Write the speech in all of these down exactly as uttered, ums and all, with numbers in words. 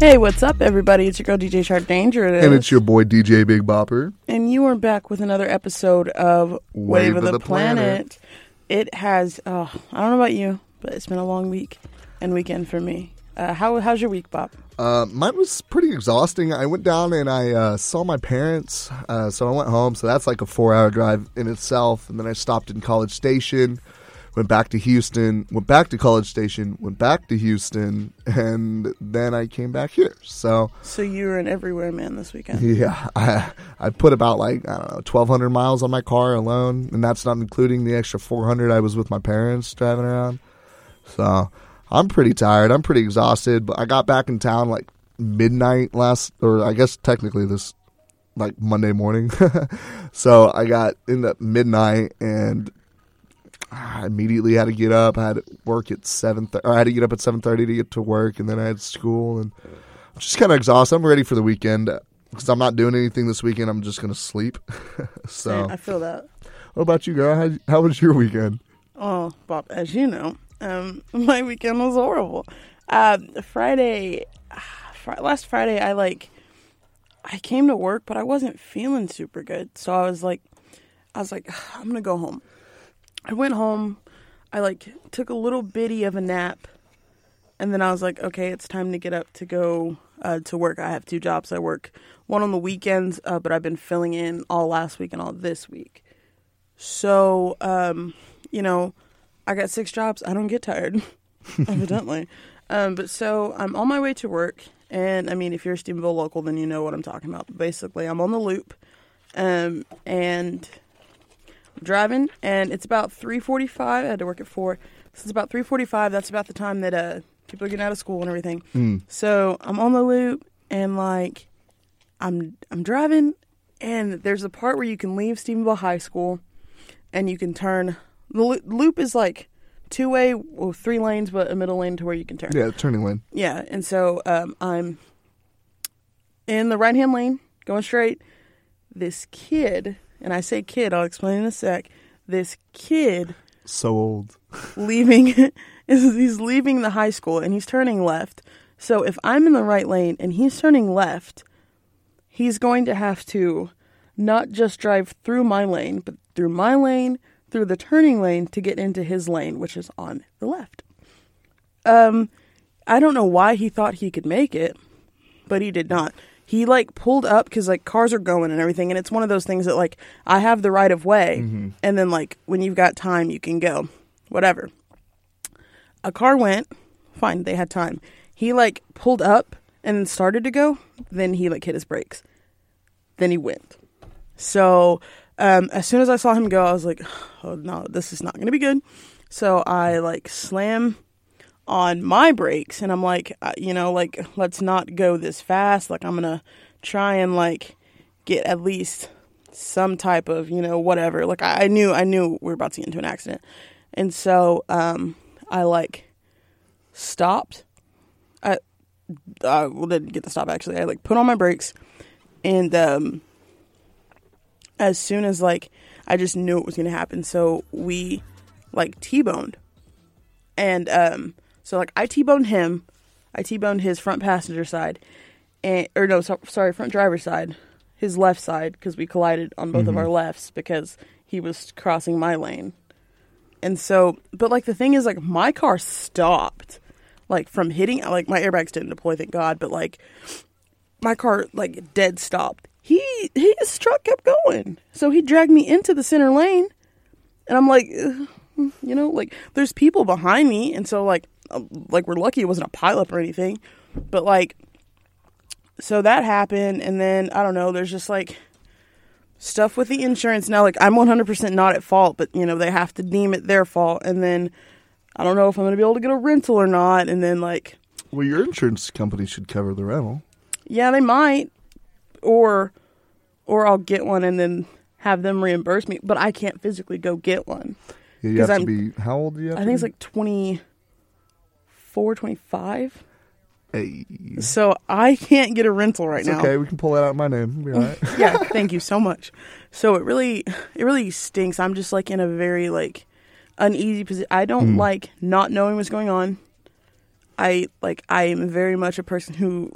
Hey, what's up, everybody? It's your girl, D J Sharp Danger. It is. And it's your boy, D J Big Bopper. And you are back with another episode of Wave, Wave of the, the Planet. Planet. It has, oh, I don't know about you, but it's been a long week and weekend for me. Uh, how How's your week, Bop? Uh, mine was pretty exhausting. I went down and I uh, saw my parents, uh, so I went home. So that's like a four-hour drive in itself. And then I stopped in College Station, went back to Houston, went back to College Station, went back to Houston, and then I came back here. So so you were an everywhere man this weekend. Yeah. I I put about, like, I don't know, twelve hundred miles on my car alone, and that's not including the extra four hundred I was with my parents driving around. So I'm pretty tired. I'm pretty exhausted. But I got back in town like midnight last, or I guess technically this, like, Monday morning. So I got in at midnight and I immediately had to get up. I had to work at seven. Th- or I had to get up at seven thirty to get to work, and then I had school. And I'm just kind of exhausted. I'm ready for the weekend because I'm not doing anything this weekend. I'm just gonna sleep. So I feel that. What about you, girl? How, how was your weekend? Oh, Bob, as you know. Um, my weekend was horrible. Uh, Friday, fr- last Friday, I like, I came to work, but I wasn't feeling super good. So I was like, I was like, I'm going to go home. I went home. I like took a little bitty of a nap, and then I was like, okay, it's time to get up to go, uh, to work. I have two jobs. I work one on the weekends, uh, but I've been filling in all last week and all this week. So, um, you know, I got six jobs. I don't get tired, evidently. Um, but so I'm on my way to work. And, I mean, if you're a Steubenville local, then you know what I'm talking about. Basically, I'm on the loop. Um, and I'm driving. And it's about three forty-five. I had to work at four. So it's about three forty-five. That's about the time that uh, people are getting out of school and everything. Mm. So I'm on the loop. And, like, I'm I'm driving. And there's a part where you can leave Steubenville High School. And you can turn. The loop is like two-way, well, three lanes, but a middle lane to where you can turn. Yeah, turning lane. Yeah, and so um, I'm in the right-hand lane, going straight. This kid, and I say kid, I'll explain in a sec. This kid. So old. Leaving, he's leaving the high school, and he's turning left. So if I'm in the right lane, and he's turning left, he's going to have to not just drive through my lane, but through my lane, through the turning lane to get into his lane, which is on the left. Um, I don't know why he thought he could make it, but he did not. He, like, pulled up because, like, cars are going and everything, and it's one of those things that, like, I have the right of way, mm-hmm. and then, like, when you've got time, you can go. Whatever. A car went. Fine, they had time. He, like, pulled up and started to go. Then he, like, hit his brakes. Then he went. So Um, as soon as I saw him go, I was like, oh, no, this is not going to be good. So I, like, slam on my brakes, and I'm like, uh, you know, like, let's not go this fast. Like, I'm going to try and, like, get at least some type of, you know, whatever. Like, I, I knew I knew we were about to get into an accident. And so um, I, like, stopped. I, I well, didn't get to stop, actually. I, like, put on my brakes, and um as soon as, like, I just knew it was going to happen. So we, like, T-boned. And um, so, like, I T-boned him. I T-boned his front passenger side. and Or, no, so, sorry, front driver's side. His left side, because we collided on both mm-hmm. of our lefts because he was crossing my lane. And so, but, like, the thing is, like, my car stopped. Like, from hitting, like, my airbags didn't deploy, thank God. But, like, my car, like, dead stopped. He he his truck kept going. So he dragged me into the center lane. And I'm like, you know, like, there's people behind me. And so, like, like we're lucky it wasn't a pileup or anything. But, like, so that happened. And then, I don't know, there's just, like, stuff with the insurance. Now, like, I'm one hundred percent not at fault. But, you know, they have to deem it their fault. And then I don't know if I'm going to be able to get a rental or not. And then, like. Well, your insurance company should cover the rental. Yeah, they might. Or or I'll get one and then have them reimburse me. But I can't physically go get one. Yeah, you have I'm, to be, how old do you have I to think be? It's like twenty-four, twenty-five. Hey. So I can't get a rental right it's now. Okay, we can pull that out of my name. Be all right. Yeah, thank you so much. So it really, it really stinks. I'm just like in a very like uneasy position. I don't mm. like not knowing what's going on. I like. I am very much a person who,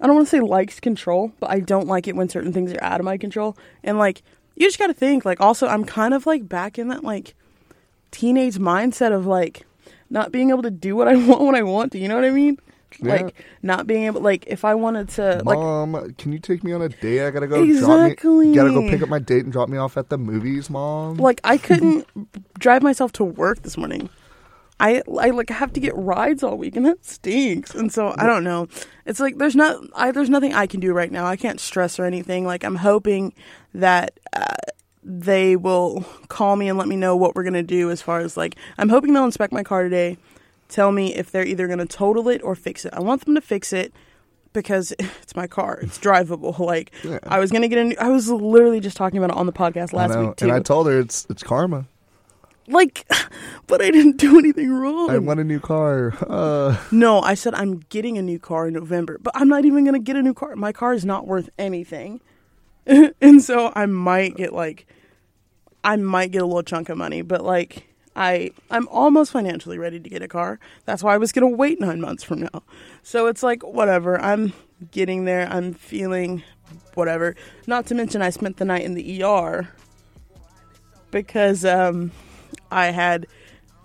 I don't want to say likes control, but I don't like it when certain things are out of my control. And like, you just got to think. Like, also, I'm kind of like back in that like teenage mindset of like not being able to do what I want when I want to. You know what I mean? Yeah. Like not being able, like if I wanted to, Mom, like, can you take me on a date? I gotta go. Exactly. Drop me, gotta go pick up my date and drop me off at the movies, Mom. Like I couldn't drive myself to work this morning. I I like have to get rides all week, and that stinks. And so I don't know. It's like there's not I, there's nothing I can do right now. I can't stress or anything. Like I'm hoping that. Uh, They will call me and let me know what we're going to do as far as like, I'm hoping they'll inspect my car today. Tell me if they're either going to total it or fix it. I want them to fix it because it's my car. It's drivable. Like yeah. I was going to get a new, I was literally just talking about it on the podcast last week too. And I told her it's, it's karma. Like, but I didn't do anything wrong. I want a new car. Uh. No, I said I'm getting a new car in November, but I'm not even going to get a new car. My car is not worth anything. And so I might get like, I might get a little chunk of money, but like I, I'm almost financially ready to get a car. That's why I was going to wait nine months from now. So it's like, whatever, I'm getting there. I'm feeling whatever. Not to mention I spent the night in the E R because um, I had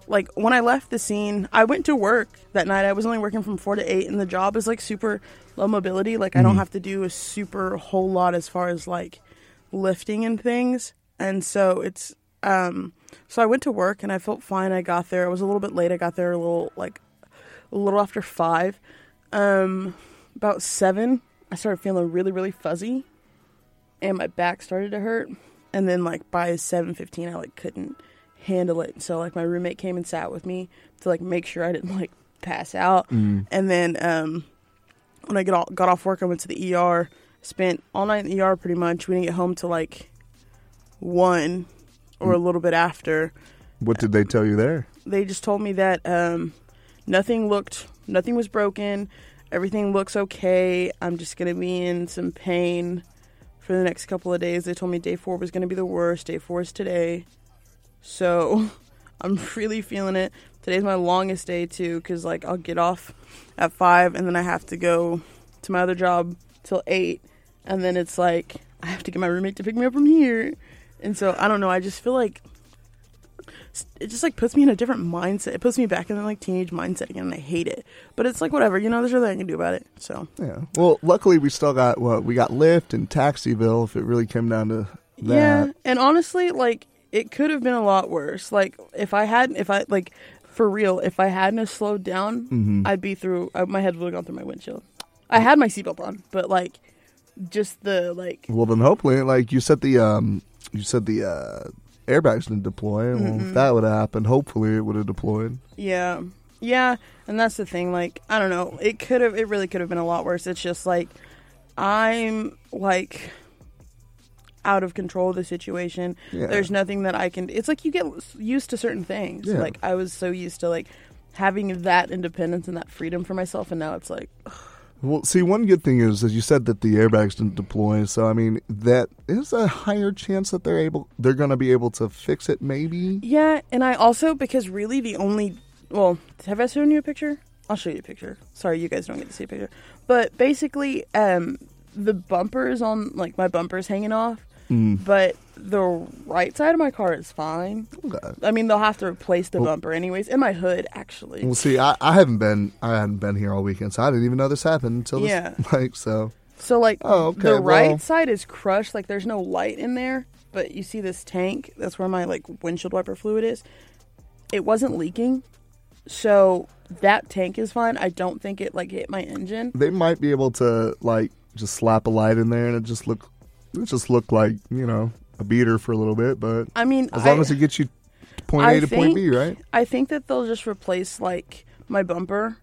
like when I left the scene, I went to work that night. I was only working from four to eight and the job is like super low mobility. Like mm-hmm. I don't have to do a super whole lot as far as like lifting and things. And so it's, um, so I went to work and I felt fine. I got there. I was a little bit late. I got there a little, like a little after five, um, about seven, I started feeling really, really fuzzy and my back started to hurt. And then like by seven fifteen, I like couldn't handle it. So like my roommate came and sat with me to like make sure I didn't like pass out. Mm-hmm. And then, um, when I get all, got off work, I went to the E R, spent all night in the E R pretty much. We didn't get home till like one or a little bit after. What did they tell you there? They just told me that um, nothing looked, nothing was broken. Everything looks okay. I'm just going to be in some pain for the next couple of days. They told me day four was going to be the worst. Day four is today. So I'm really feeling it. Today's my longest day too because like I'll get off at five and then I have to go to my other job till eight. And then it's like I have to get my roommate to pick me up from here. And so, I don't know, I just feel like it just, like, puts me in a different mindset. It puts me back in the, like, teenage mindset again, and I hate it. But it's, like, whatever. You know, there's nothing I can do about it, so. Yeah. Well, luckily, we still got, what, we got Lyft and Taxiville, if it really came down to that. Yeah, and honestly, like, it could have been a lot worse. Like, if I had, if I, like, for real, if I hadn't have slowed down, mm-hmm. I'd be through, I, my head would have gone through my windshield. I had my seatbelt on, but, like, just the, like. Well, then hopefully, like, you set the, um. You said the uh, airbags didn't deploy. Well, mm-hmm. if that would have happened, hopefully it would have deployed. Yeah. Yeah. And that's the thing. Like, I don't know. It could have, it really could have been a lot worse. It's just like, I'm like out of control of the situation. Yeah. There's nothing that I can, it's like you get used to certain things. Yeah. Like, I was so used to like having that independence and that freedom for myself. And now it's like, ugh. Well, see, one good thing is, as you said, that the airbags didn't deploy. So, I mean, that is a higher chance that they're able, they're going to be able to fix it, maybe. Yeah, and I also, because really the only, well, have I shown you a picture? I'll show you a picture. Sorry, you guys don't get to see a picture. But basically, um, the bumper's on, like, my bumper's hanging off. Mm. But the right side of my car is fine. Okay. I mean, they'll have to replace the well, bumper anyways. And my hood, actually. Well, see, I, I haven't been I hadn't been here all weekend, so I didn't even know this happened until this. Yeah. Like, so. So, like, oh, okay, the well. right side is crushed. Like, there's no light in there. But you see this tank? That's where my, like, windshield wiper fluid is. It wasn't leaking. So, that tank is fine. I don't think it, like, hit my engine. They might be able to, like, just slap a light in there and it just look. It just looked like, you know, a beater for a little bit, but I mean, as long I, as it gets you point I A to think, point B, right? I think that they'll just replace, like, my bumper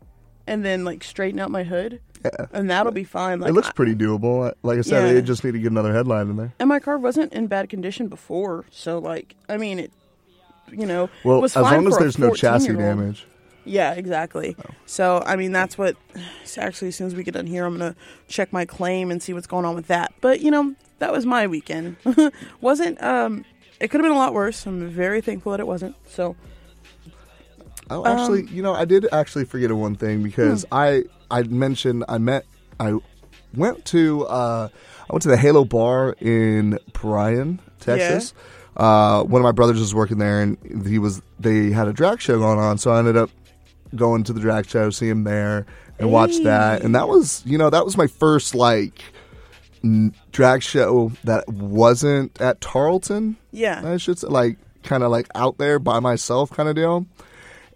and then, like, straighten out my hood, yeah. and that'll be fine. Like, it looks I, pretty doable. Like I said, yeah. They just need to get another headlight in there. And my car wasn't in bad condition before, so, like, I mean, it, you know, well, it was fine as long as there's no chassis damage. Yeah, exactly. Oh. So, I mean, that's what... Actually, as soon as we get done here, I'm going to check my claim and see what's going on with that. But, you know, that was my weekend. Wasn't... Um, it could have been a lot worse. I'm very thankful that it wasn't. So... Oh, actually, um, you know, I did actually forget one thing because hmm. I I mentioned I met... I went to... Uh, I went to the Halo Bar in Bryan, Texas. Yeah. Uh, one of my brothers was working there, and he was. They had a drag show going on, so I ended up going to the drag show, see him there, and hey. watch that. And that was, you know, that was my first like n- drag show that wasn't at Tarleton. Yeah, I should say, like kind of like out there by myself kind of deal.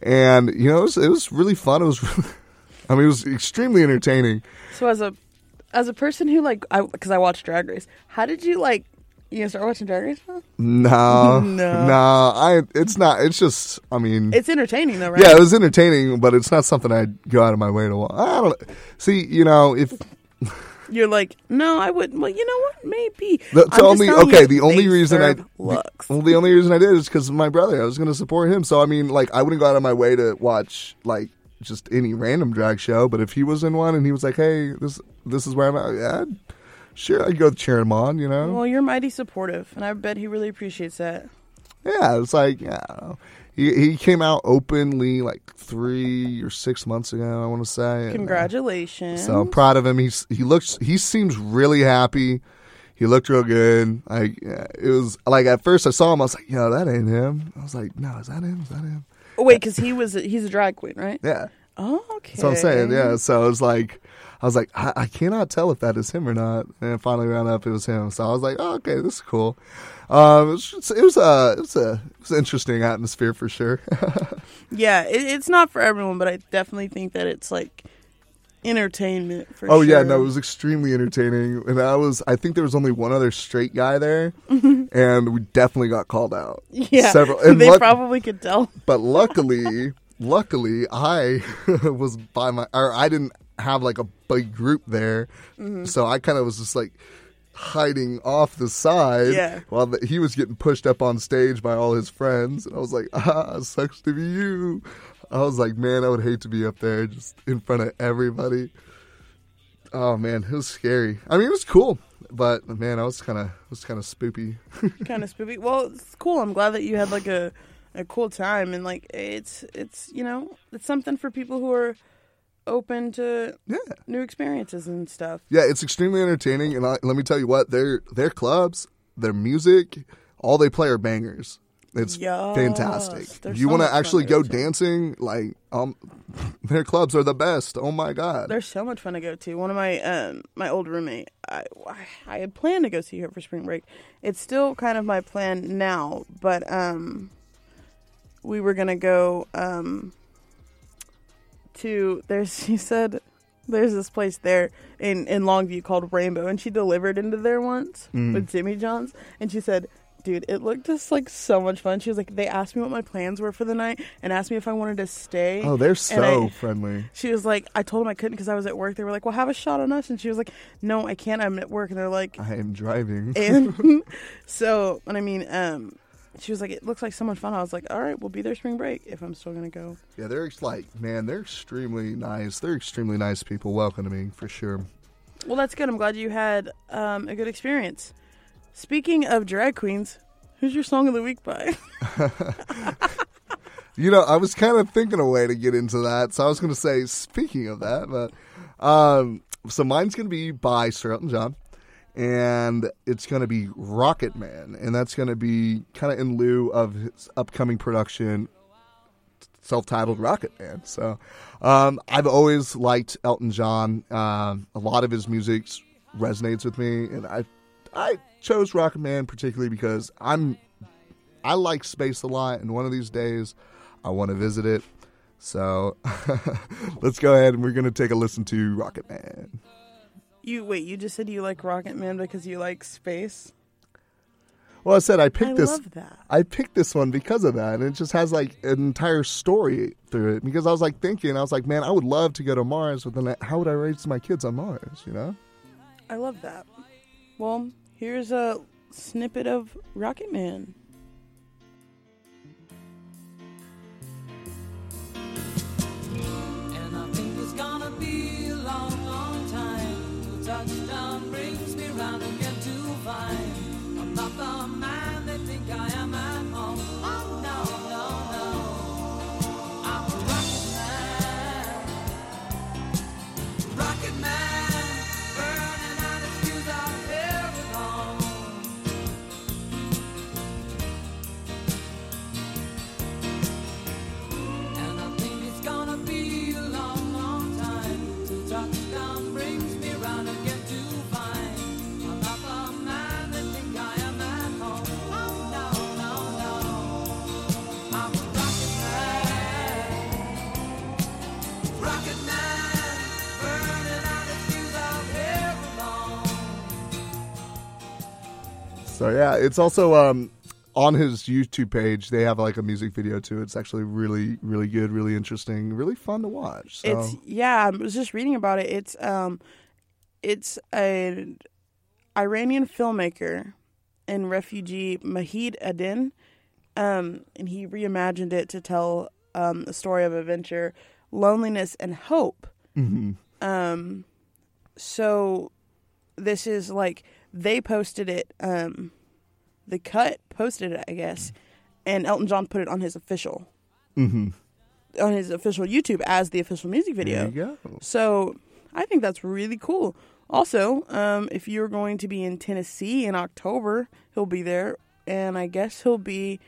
And you know, it was, it was really fun. It was, really, I mean, it was extremely entertaining. So as a as a person who like, I because I watched Drag Race, how did you like? You gonna start watching Drag Race now? No, no, no. I it's not. It's just. I mean, it's entertaining though, right? Yeah, it was entertaining, but it's not something I'd go out of my way to watch. I don't see. You know, if you're like, no, I wouldn't. Well, you know what? Maybe. The, tell me, okay. The only reason I looks. The, well, the only reason I did is because my brother. I was gonna support him, so I mean, like, I wouldn't go out of my way to watch like just any random drag show. But if he was in one and he was like, hey, this this is where I'm at. Yeah, I'd, Sure, I'd go cheer him on, you know? Well, you're mighty supportive, and I bet he really appreciates that. Yeah, it's like, yeah, I don't know. He, he came out openly like three or six months ago, I want to say. Congratulations. And, uh, so I'm proud of him. He's, he looks, he seems really happy. He looked real good. I, yeah, it was, like, at first I saw him, I was like, yo, that ain't him. I was like, no, is that him? Is that him? Oh, wait, because he was, a, he's a drag queen, right? Yeah. Oh, okay. That's what I'm saying, yeah. So it's like... I was like, I-, I cannot tell if that is him or not. And finally round up, it was him. So I was like, oh, okay, this is cool. Um, it was, just, it, was a, it, was a, it was an interesting atmosphere for sure. Yeah, it, it's not for everyone, but I definitely think that it's like entertainment for oh, sure. Oh, yeah, no, it was extremely entertaining. And I was, I think there was only one other straight guy there. And we definitely got called out. Yeah, Several, and they luck- probably could tell. But luckily, luckily, I was by my, or I didn't have like a big group there, mm-hmm. so I kind of was just like hiding off the side yeah. while the, he was getting pushed up on stage by all his friends, and I was like, ah, sucks to be you. I was like, man, I would hate to be up there just in front of everybody. Oh man, it was scary. I mean, it was cool, but man, I was kind of was kind of spoopy. Kind of spoopy. Well, it's cool. I'm glad that you had like a a cool time, and like it's it's you know it's something for people who are open to yeah. new experiences and stuff. Yeah, it's extremely entertaining, and I, let me tell you what, their their clubs, their music, all they play are bangers. It's yes, fantastic. You so want to actually go, go dancing? Like, um, their clubs are the best. Oh my god, they're so much fun to go to. One of my um my old roommate, I I had planned to go see her for spring break. It's still kind of my plan now, but um, we were gonna go um. To there's she said there's this place there in in Longview called Rainbow, and she delivered into there once mm. with Jimmy John's, and she said, dude, it looked just like so much fun. She was like, they asked me what my plans were for the night and asked me if I wanted to stay. Oh, they're so I, friendly. She was like, I told them I couldn't because I was at work. They were like, well, have a shot on us. And she was like, no, I can't, I'm at work. And they're like, I am driving. And so, and I mean, um she was like, it looks like so much fun. I was like, all right, we'll be there spring break if I'm still going to go. Yeah, they're like, man, they're extremely nice. They're extremely nice people welcoming for sure. Well, that's good. I'm glad you had um, a good experience. Speaking of drag queens, who's your song of the week by? You know, I was kind of thinking a way to get into that. So I was going to say, speaking of that, but um, so mine's going to be by Sir Elton John. And it's going to be Rocket Man. And that's going to be kind of in lieu of his upcoming production, self-titled Rocket Man. So um, I've always liked Elton John. Um, a lot of his music resonates with me. And I I chose Rocket Man particularly because I'm I like space a lot. And one of these days, I want to visit it. So let's go ahead and we're going to take a listen to Rocket Man. You wait, you just said you like Rocket Man because you like space? Well, I said I picked I this love that. I picked this one because of that, and it just has like an entire story through it. Because I was like thinking, I was like, man, I would love to go to Mars, but then how would I raise my kids on Mars, you know? I love that. Well, here's a snippet of Rocket Man. So yeah, it's also um, on his YouTube page. They have like a music video too. It's actually really, really good, really interesting, really fun to watch. So. It's yeah. I was just reading about it. It's um, it's an Iranian filmmaker and refugee Mahid Adin, um, and he reimagined it to tell um, a story of adventure, loneliness, and hope. Mm-hmm. Um, so this is like. They posted it, um, the cut posted it, I guess, and Elton John put it on his official, mm-hmm. on his official YouTube as the official music video. There you go. So I think that's really cool. Also, um, if you're going to be in Tennessee in October, he'll be there, and I guess he'll be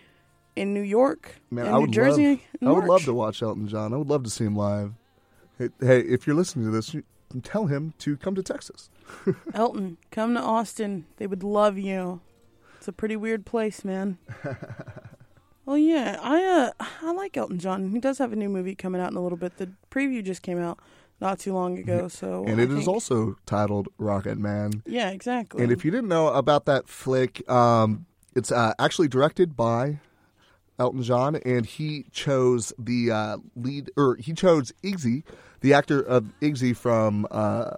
in New York, Man, in I New Jersey. Love, in I would love to watch Elton John. I would love to see him live. Hey, hey if you're listening to this, you tell him to come to Texas. Elton, come to Austin. They would love you. It's a pretty weird place, man. Well, yeah, I uh, I like Elton John. He does have a new movie coming out in a little bit. The preview just came out not too long ago. So, and it I is think... also titled Rocket Man. Yeah, exactly. And if you didn't know about that flick, um, it's uh, actually directed by Elton John, and he chose the uh, lead, or he chose Iggy, the actor of Iggy from. Uh,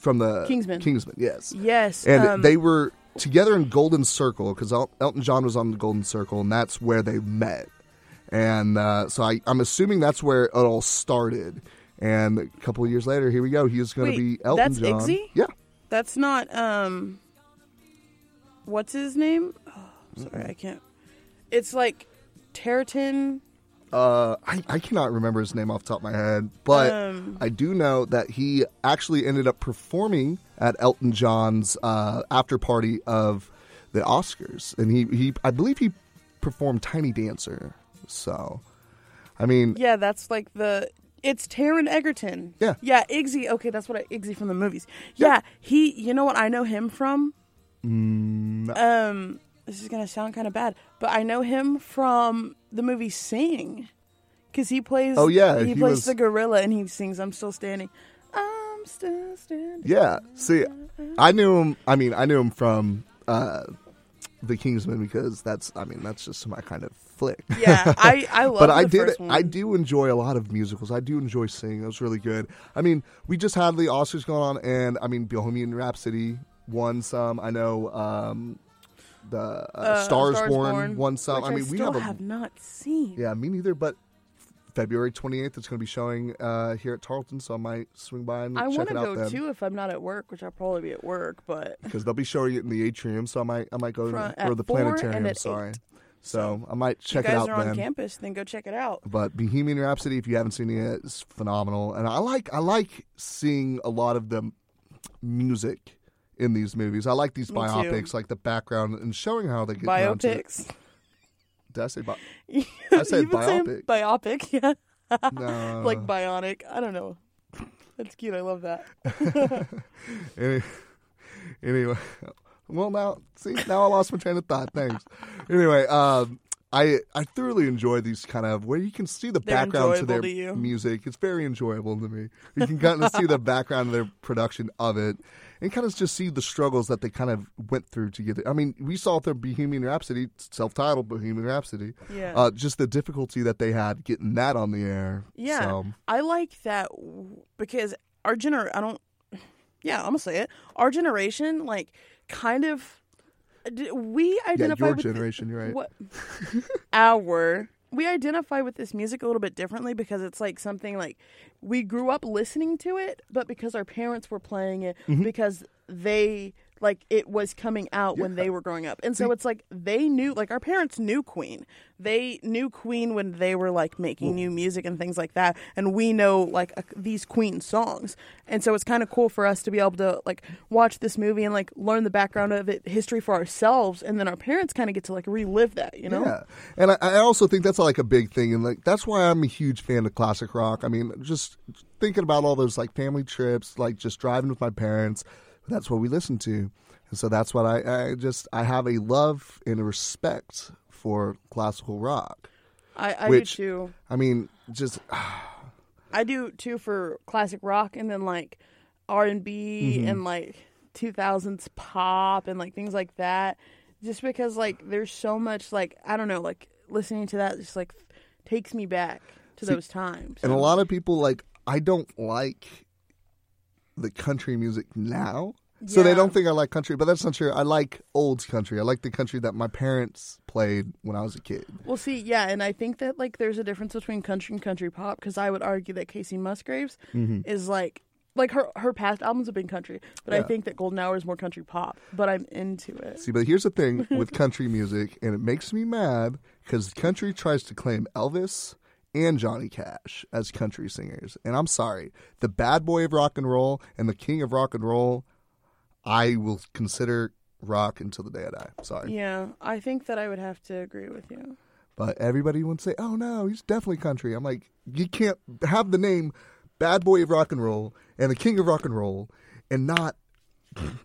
From the Kingsman. Kingsman, yes. Yes. And um, they were together in Golden Circle because El- Elton John was on the Golden Circle, and that's where they met. And uh, so I, I'm assuming that's where it all started. And a couple of years later, here we go. He's going to be Elton John. That's Iggy? Yeah. That's not, um, what's his name? Oh, sorry, I can't. It's like Tarleton. Uh, I, I cannot remember his name off the top of my head, but um, I do know that he actually ended up performing at Elton John's uh, after party of the Oscars, and he, he I believe he performed Tiny Dancer. So, I mean, yeah, that's like the it's Taron Egerton. Yeah, yeah, Iggy. Okay, that's what I, Iggy from the movies. Yeah, yeah, he. You know what I know him from? Mm, um. This is going to sound kind of bad, but I know him from the movie Sing, because he plays oh, yeah, he, he plays was... the gorilla, and he sings, I'm still standing. I'm still standing. Yeah. See, I knew him. I mean, I knew him from uh, the Kingsman because that's, I mean, that's just my kind of flick. Yeah. I, I love but the I did, first one. I do enjoy a lot of musicals. I do enjoy Sing. It was really good. I mean, we just had the Oscars going on, and I mean, Bohemian Rhapsody won some. I know, um, The uh, uh, Stars, Stars Born, Born one song. I mean, I still we have, a, have not seen. Yeah, me neither. But February twenty-eighth, it's going to be showing uh, here at Tarleton, so I might swing by and I check it out. I want to go then. Too if I'm not at work, which I'll probably be at work, but because they'll be showing it in the atrium, so I might I might go From, to, or the planetarium. Sorry, eight. so I might check it out. If you guys are on then. campus, then go check it out. But Bohemian Rhapsody, if you haven't seen it, yet, is phenomenal, and I like I like seeing a lot of the music. In these movies, I like these biopics, like the background and showing how they get biopics. Down to Did I say bi- I said biopic? Biopic, yeah. No. Like bionic. I don't know. That's cute. I love that. Any, anyway, well now, see now I lost my train of thought. Thanks. Anyway, um, I I thoroughly enjoy these kind of where you can see the They're background to their to music. It's very enjoyable to me. You can kind of see the background of their production of it. And kind of just see the struggles that they kind of went through to get it. I mean, we saw their Bohemian Rhapsody, self-titled Bohemian Rhapsody. Yeah. Uh, just the difficulty that they had getting that on the air. Yeah. So. I like that because our gener- I don't, yeah, I'm going to say it. Our generation, like, kind of, we identify yeah, your with. Your generation, the, you're right. What, our. We identify with this music a little bit differently because it's like something like we grew up listening to it, but because our parents were playing it, mm-hmm. because they like it was coming out yeah. when they were growing up. And so it's like they knew, like our parents knew Queen. They knew Queen when they were like making Ooh. new music and things like that. And we know like a, these Queen songs. And so it's kind of cool for us to be able to like watch this movie and like learn the background of it, history for ourselves. And then our parents kind of get to like relive that, you know? Yeah. And I, I also think that's like a big thing. And like, that's why I'm a huge fan of classic rock. I mean, just thinking about all those like family trips, like just driving with my parents. That's what we listen to. And so that's what I, I just, I have a love and a respect for classical rock. I, I which, do too. I mean, just. I do too for classic rock and then like R and B mm-hmm. and like two thousands pop and like things like that. Just because, like, there's so much, like, I don't know, like, listening to that just, like, takes me back to See, those times. And a lot of people, like, I don't like the country music now. Yeah. So they don't think I like country, but that's not true. I like old country. I like the country that my parents played when I was a kid. Well, see, yeah, and I think that, like, there's a difference between country and country pop, because I would argue that Kacey Musgraves mm-hmm. is, like, like, her her past albums have been country, but yeah. I think that Golden Hour is more country pop, but I'm into it. See, but here's the thing with country music, and it makes me mad, because country tries to claim Elvis and Johnny Cash as country singers, and I'm sorry. The bad boy of rock and roll and the king of rock and roll, I will consider rock until the day I die. Sorry. Yeah, I think that I would have to agree with you. But everybody would say, oh, no, he's definitely country. I'm like, you can't have the name bad boy of rock and roll and the king of rock and roll and not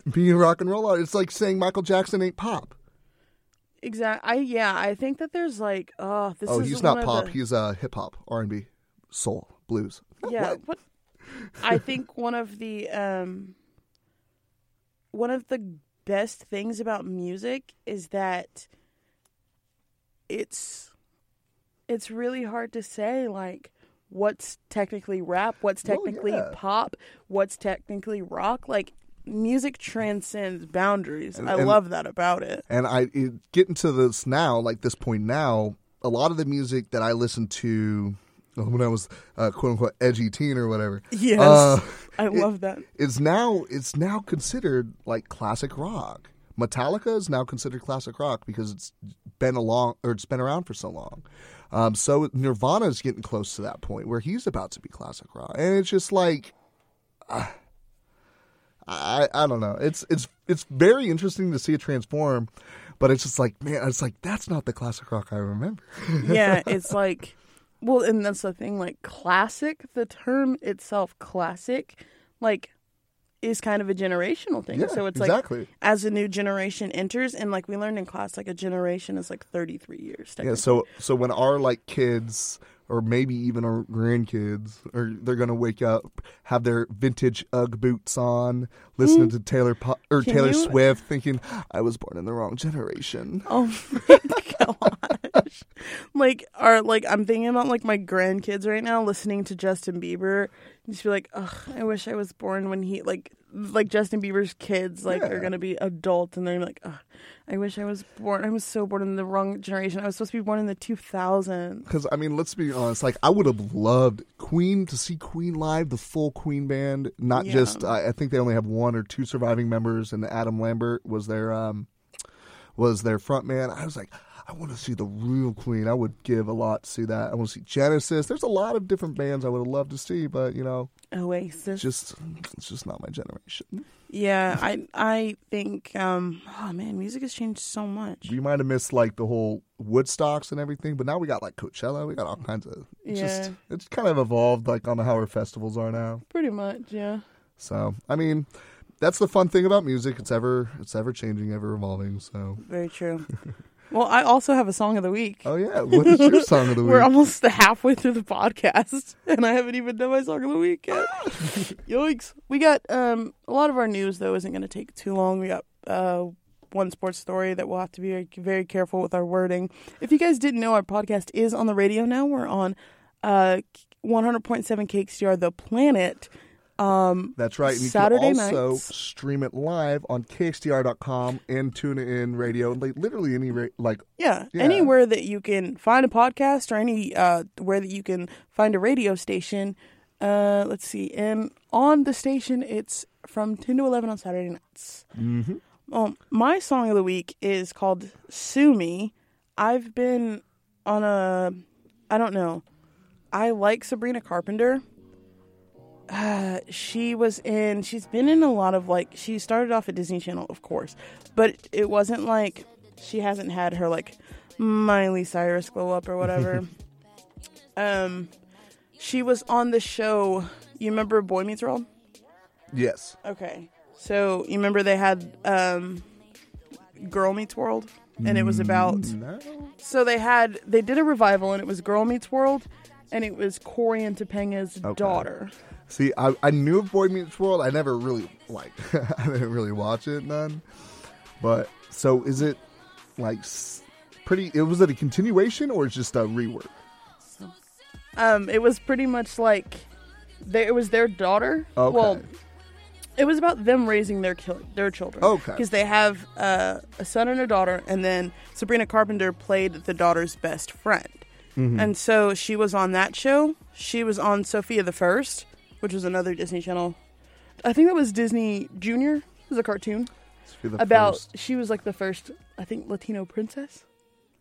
be a rock and roller. It's like saying Michael Jackson ain't pop. Exactly. I, yeah, I think that there's like, oh, this oh, is Oh, he's not pop. The... He's uh, hip-hop, R and B, soul, blues. Yeah. What? What... I think one of the... Um... One of the best things about music is that it's it's really hard to say, like, what's technically rap, what's technically well, yeah. pop, what's technically rock. Like, music transcends boundaries. And, I and, love that about it. And I it, getting to this now, like this point now, a lot of the music that I listened to when I was uh, quote unquote edgy teen or whatever. Yes, uh, I love it, that. It's now it's now considered like classic rock. Metallica is now considered classic rock because it's been a long or it's been around for so long. Um, so Nirvana is getting close to that point where he's about to be classic rock, and it's just like, uh, I I don't know. It's it's it's very interesting to see it transform, but it's just like man, it's like that's not the classic rock I remember. Yeah, it's like. Well, and that's the thing, like, classic, the term itself, classic, like, is kind of a generational thing. Yeah, so it's exactly. like, as a new generation enters, and like we learned in class, like, a generation is like thirty-three years. Yeah, so so when our, like, kids, or maybe even our grandkids, or they're going to wake up, have their vintage Ugg boots on, listening mm. to Taylor po- or Can Taylor you... Swift, thinking, I was born in the wrong generation. Oh, my God. Like, are like I'm thinking about like my grandkids right now listening to Justin Bieber and just be like, ugh, I wish I was born when he like like Justin Bieber's kids like yeah. are gonna be adults and they're gonna be like, ugh, I wish I was born. I was so born in the wrong generation. I was supposed to be born in the two thousands. Because I mean, let's be honest. Like, I would have loved Queen to see Queen live, the full Queen band, not yeah. just. I, I think they only have one or two surviving members, and Adam Lambert was their um was their front man. I was like. I want to see the real Queen. I would give a lot to see that. I want to see Genesis. There's a lot of different bands I would have loved to see, but, you know. Oasis. Just, it's just not my generation. Yeah, I I think, um, oh, man, music has changed so much. We might have missed, like, the whole Woodstocks and everything, but now we got, like, Coachella. We got all kinds of, it's yeah. just, it's kind of evolved, like, on how our festivals are now. Pretty much, yeah. So, I mean... That's the fun thing about music. It's ever it's ever changing, ever evolving. So very true. Well, I also have a song of the week. Oh yeah, what is your song of the week? We're almost halfway through the podcast, and I haven't even done my song of the week yet. Yikes! We got um, a lot of our news though isn't going to take too long. We got uh, one sports story that we'll have to be very careful with our wording. If you guys didn't know, our podcast is on the radio now. We're on uh, one hundred point seven K X D R, The Planet. Um, That's right. And you Saturday can also nights. Stream it live on K X D R dot com and TuneIn Radio. Like literally any ra- like yeah, yeah, anywhere that you can find a podcast or any uh where that you can find a radio station. Uh, let's see. And on the station, it's from ten to eleven on Saturday nights. Mm-hmm. Um, my song of the week is called "Sue Me." I've been on a I don't know. I like Sabrina Carpenter. Uh, she was in, she's been in a lot of like, she started off at Disney Channel, of course, but it wasn't like, she hasn't had her like Miley Cyrus glow up or whatever. um, she was on the show, you remember Boy Meets World? Yes. Okay. So you remember they had, um, Girl Meets World and it was about, no. so they had, they did a revival and it was Girl Meets World and it was Corey and Topanga's okay. daughter. See, I, I knew of Boy Meets World. I never really, like, I didn't really watch it, none. But, so is it, like pretty. It was it a continuation or it's just a rework? Um, it was pretty much like they, it was their daughter. Okay. Well, it was about them raising their their children. Okay. Because they have uh, a son and a daughter, and then Sabrina Carpenter played the daughter's best friend. Mm-hmm. And so she was on that show. She was on Sophia the First, which was another Disney Channel. I think that was Disney Junior. It was a cartoon. The about, first. She was like the first, I think, Latino princess.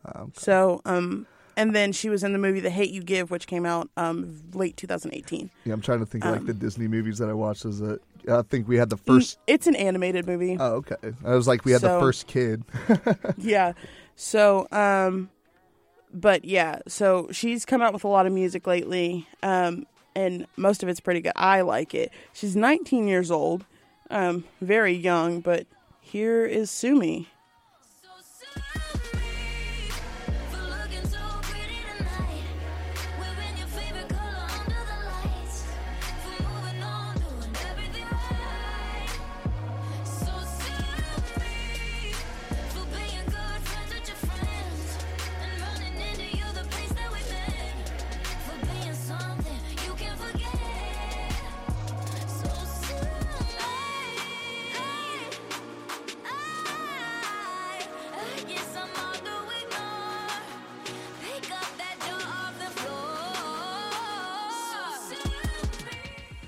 Oh, okay. So, um... and then she was in the movie The Hate U Give, which came out um, late twenty eighteen. Yeah, I'm trying to think of like um, the Disney movies that I watched. As a, I think we had the first... It's an animated movie. Oh, okay. I was like, we had so, the first kid. Yeah. So, um, but yeah. So she's come out with a lot of music lately, um, and most of it's pretty good. I like it. She's nineteen years old, um, very young, but here is Sue Me.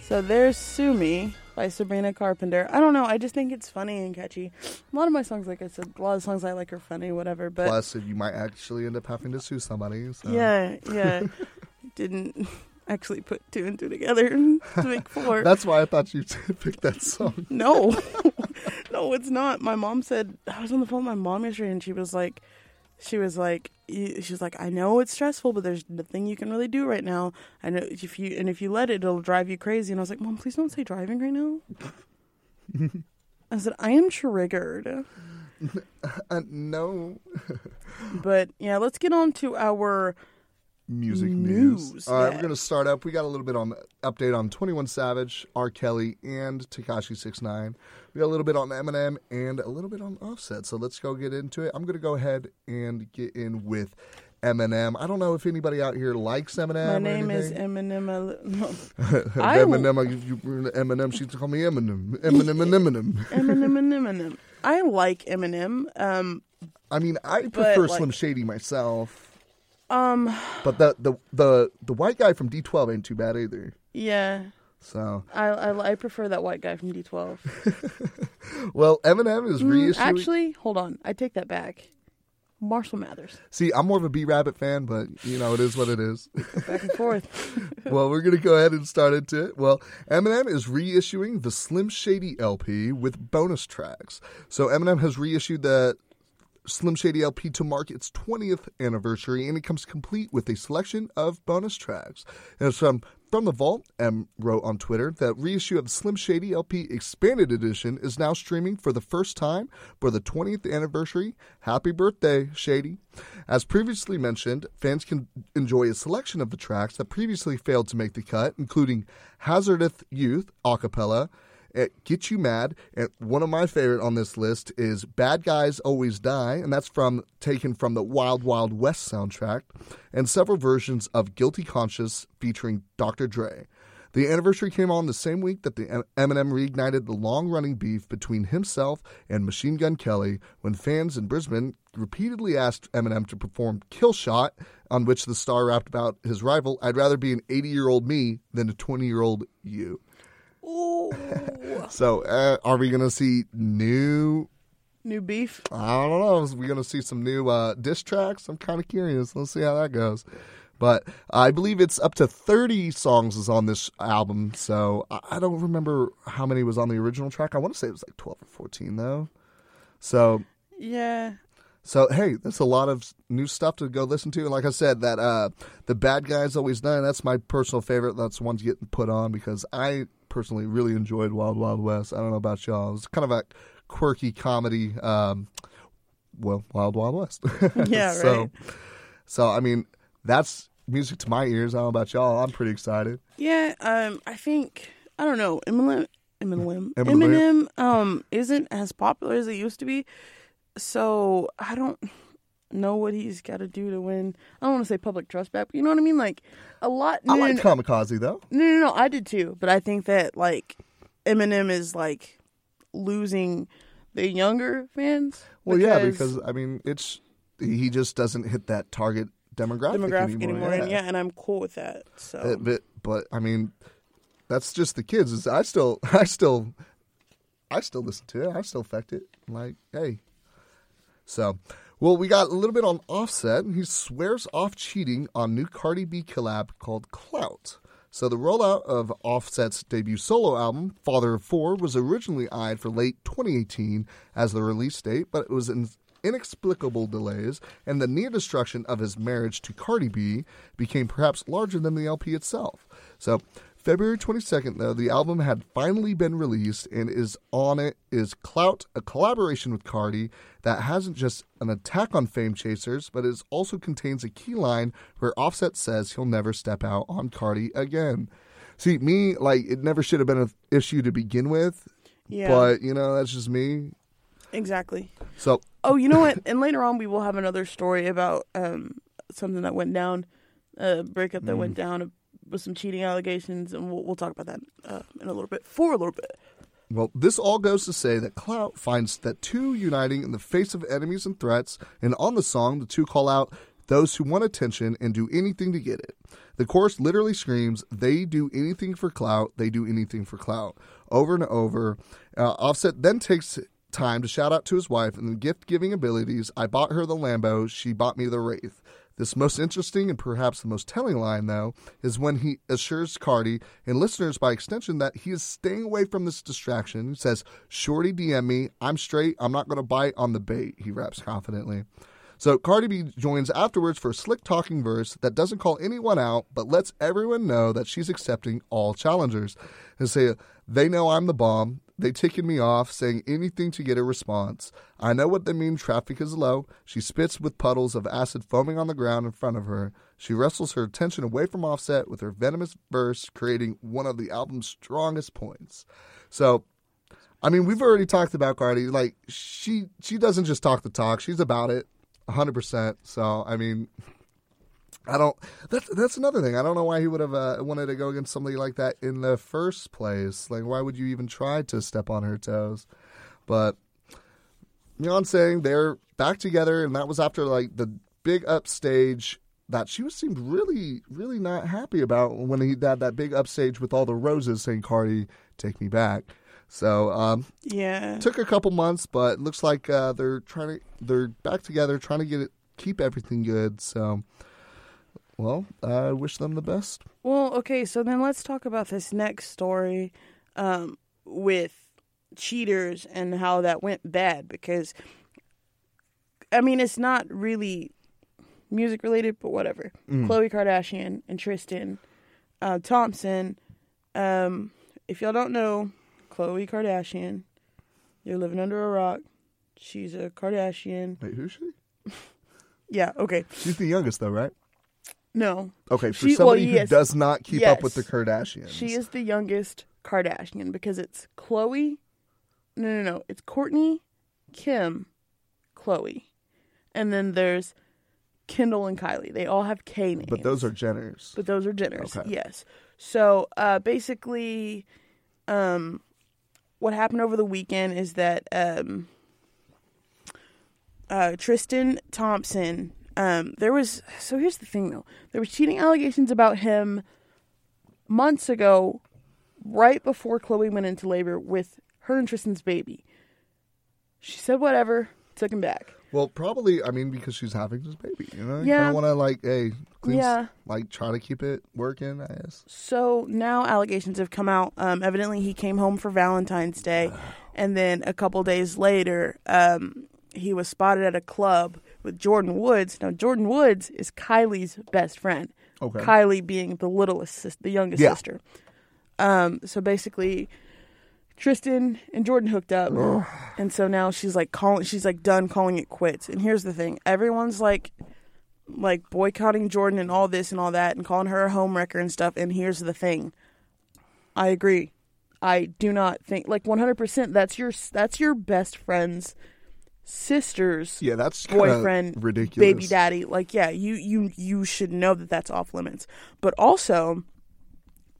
So there's Sue Me by Sabrina Carpenter. I don't know. I just think it's funny and catchy. A lot of my songs, like I said, a lot of songs I like are funny, whatever. But plus, you might actually end up having to sue somebody. So. Yeah, yeah. Didn't actually put two and two together to make four. That's why I thought you picked that song. No. No, it's not. My mom said, I was on the phone with my mom yesterday, and she was like, She was like, she was like, I know it's stressful, but there's nothing you can really do right now. I know if you and if you let it, it'll drive you crazy. And I was like, Mom, please don't say driving right now. I said, I am triggered. Uh, no. But yeah, let's get on to our music news. news. All right, yeah. We're gonna start up. We got a little bit on update on twenty-one Savage, R. Kelly, and Tekashi six nine. We got a little bit on Eminem and a little bit on Offset, so let's go get into it. I'm going to go ahead and get in with Eminem. I don't know if anybody out here likes Eminem. My name is Eminem. No. Eminem, I, you, Eminem, she called me Eminem. Eminem, Eminem. Eminem, Eminem. I like Eminem. Um, I mean, I prefer like, Slim Shady myself. Um, But the, the, the, the white guy from D twelve ain't too bad either. Yeah. So I, I I prefer that white guy from D twelve. Well, Eminem is reissuing. Mm, actually, hold on, I take that back. Marshall Mathers. See, I'm more of a B Rabbit fan, but you know it is what it is. Back and forth. Well, we're gonna go ahead and start into it. Well, Eminem is reissuing the Slim Shady L P with bonus tracks. So Eminem has reissued the Slim Shady L P to mark its twentieth anniversary, and it comes complete with a selection of bonus tracks. And it's from From the Vault, M wrote on Twitter that reissue of the Slim Shady L P Expanded Edition is now streaming for the first time for the twentieth anniversary. Happy birthday, Shady. As previously mentioned, fans can enjoy a selection of the tracks that previously failed to make the cut, including Hazardous Youth, Acapella, Get You Mad, and one of my favorite on this list is Bad Guys Always Die, and that's from taken from the Wild Wild West soundtrack, and several versions of Guilty Conscience featuring Doctor Dre. The anniversary came on the same week that the Eminem reignited the long-running beef between himself and Machine Gun Kelly when fans in Brisbane repeatedly asked Eminem to perform Kill Shot, on which the star rapped about his rival, I'd rather be an eighty-year-old me than a twenty-year-old you. Ooh. So, uh, are we going to see new... New beef? I don't know. Are we going to see some new uh, diss tracks? I'm kind of curious. Let's see how that goes. But I believe it's up to thirty songs is on this album, so I don't remember how many was on the original track. I want to say it was like twelve or fourteen, though. So... Yeah... So, hey, that's a lot of new stuff to go listen to. And like I said, that uh, the Bad Guys Always Die, that's my personal favorite. That's the one's getting put on because I personally really enjoyed Wild Wild West. I don't know about y'all. It was kind of a quirky comedy, um, well, Wild Wild West. Yeah, so, right. So, I mean, that's music to my ears. I don't know about y'all. I'm pretty excited. Yeah, um, I think, I don't know, Eminem, Eminem, Eminem, Eminem um, isn't as popular as it used to be. So I don't know what he's got to do to win. I don't want to say public trust back, but you know what I mean? Like, a lot. No, I like no, Kamikaze, though. No, no, no. I did, too. But I think that, like, Eminem is, like, losing the younger fans. Well, because yeah, because, I mean, it's he just doesn't hit that target demographic, demographic anymore. anymore yeah. And, yeah, and I'm cool with that. So, uh, but, but, I mean, that's just the kids. I still, I still, I still listen to it. I still affect it. I'm like, hey. So, well, we got a little bit on Offset, and he swears off cheating on new Cardi B collab called Clout. So the rollout of Offset's debut solo album, Father of Four, was originally eyed for late twenty eighteen as the release date, but it was in inexplicable delays, and the near destruction of his marriage to Cardi B became perhaps larger than the L P itself. So February twenty-second, though, the album had finally been released, and is on it is Clout, a collaboration with Cardi that hasn't just an attack on fame chasers, but it also contains a key line where Offset says he'll never step out on Cardi again. See, me, like, it never should have been an issue to begin with, yeah. But, you know, that's just me. Exactly. So, oh, you know what? And later on, we will have another story about um, something that went down, a breakup that mm. went down, a with some cheating allegations, and we'll, we'll talk about that uh, in a little bit, for a little bit. Well, this all goes to say that Clout finds the two uniting in the face of enemies and threats, and on the song, the two call out those who want attention and do anything to get it. The chorus literally screams, they do anything for Clout, they do anything for Clout, over and over. Uh, Offset then takes time to shout out to his wife and the gift-giving abilities. I bought her the Lambo, she bought me the Wraith. This most interesting and perhaps the most telling line, though, is when he assures Cardi and listeners, by extension, that he is staying away from this distraction. He says, Shorty D M me. I'm straight. I'm not going to bite on the bait, he raps confidently. So Cardi B joins afterwards for a slick talking verse that doesn't call anyone out, but lets everyone know that she's accepting all challengers. And say, they know I'm the bomb. They ticking me off, saying anything to get a response. I know what they mean, traffic is low. She spits with puddles of acid foaming on the ground in front of her. She wrestles her attention away from Offset with her venomous verse, creating one of the album's strongest points. So, I mean, we've already talked about Cardi. Like, she she doesn't just talk the talk. She's about it, one hundred percent. So, I mean, I don't... That's, that's another thing. I don't know why he would have uh, wanted to go against somebody like that in the first place. Like, why would you even try to step on her toes? But, you know what I'm saying? They're back together, and that was after, like, the big upstage that she was seemed really, really not happy about when he had that big upstage with all the roses saying, Cardi, take me back. So, um... yeah. Took a couple months, but it looks like uh, they're trying to... They're back together, trying to get it, keep everything good, so... Well, I wish them the best. Well, okay, so then let's talk about this next story um, with cheaters and how that went bad. Because, I mean, it's not really music-related, but whatever. Mm. Khloe Kardashian and Tristan uh, Thompson. Um, if y'all don't know, Khloe Kardashian, you're living under a rock. She's a Kardashian. Wait, who's she? Yeah, okay. She's the youngest, though, right? No. Okay, for she, somebody well, yes. who does not keep yes. up with the Kardashians. She is the youngest Kardashian because it's Khloe. No, no, no. It's Kourtney, Kim, Khloe. And then there's Kendall and Kylie. They all have K names. But those are Jenners. But those are Jenners, okay. Yes. So uh, basically, um, what happened over the weekend is that um, uh, Tristan Thompson... Um, there was, so here's the thing though, there was cheating allegations about him months ago, right before Khloe went into labor with her and Tristan's baby. She said whatever, took him back. Well, probably, I mean, because she's having this baby, you know? Yeah. You kind of want to like, hey, clean, yeah. like try to keep it working, I guess. So now allegations have come out. Um, evidently he came home for Valentine's Day and then a couple days later, um, he was spotted at a club with Jordyn Woods. Now, Jordyn Woods is Kylie's best friend. Okay. Kylie being the littlest, the youngest yeah. sister. Um, so basically, Tristan and Jordyn hooked up, and so now she's like calling. She's like done calling it quits. And here's the thing: everyone's like, like boycotting Jordyn and all this and all that, and calling her a homewrecker and stuff. And here's the thing: I agree. I do not think like one hundred percent. That's your that's your best friend's sister's yeah, that's boyfriend, ridiculous. Baby daddy. Like, yeah, you, you, you should know that that's off limits. But also,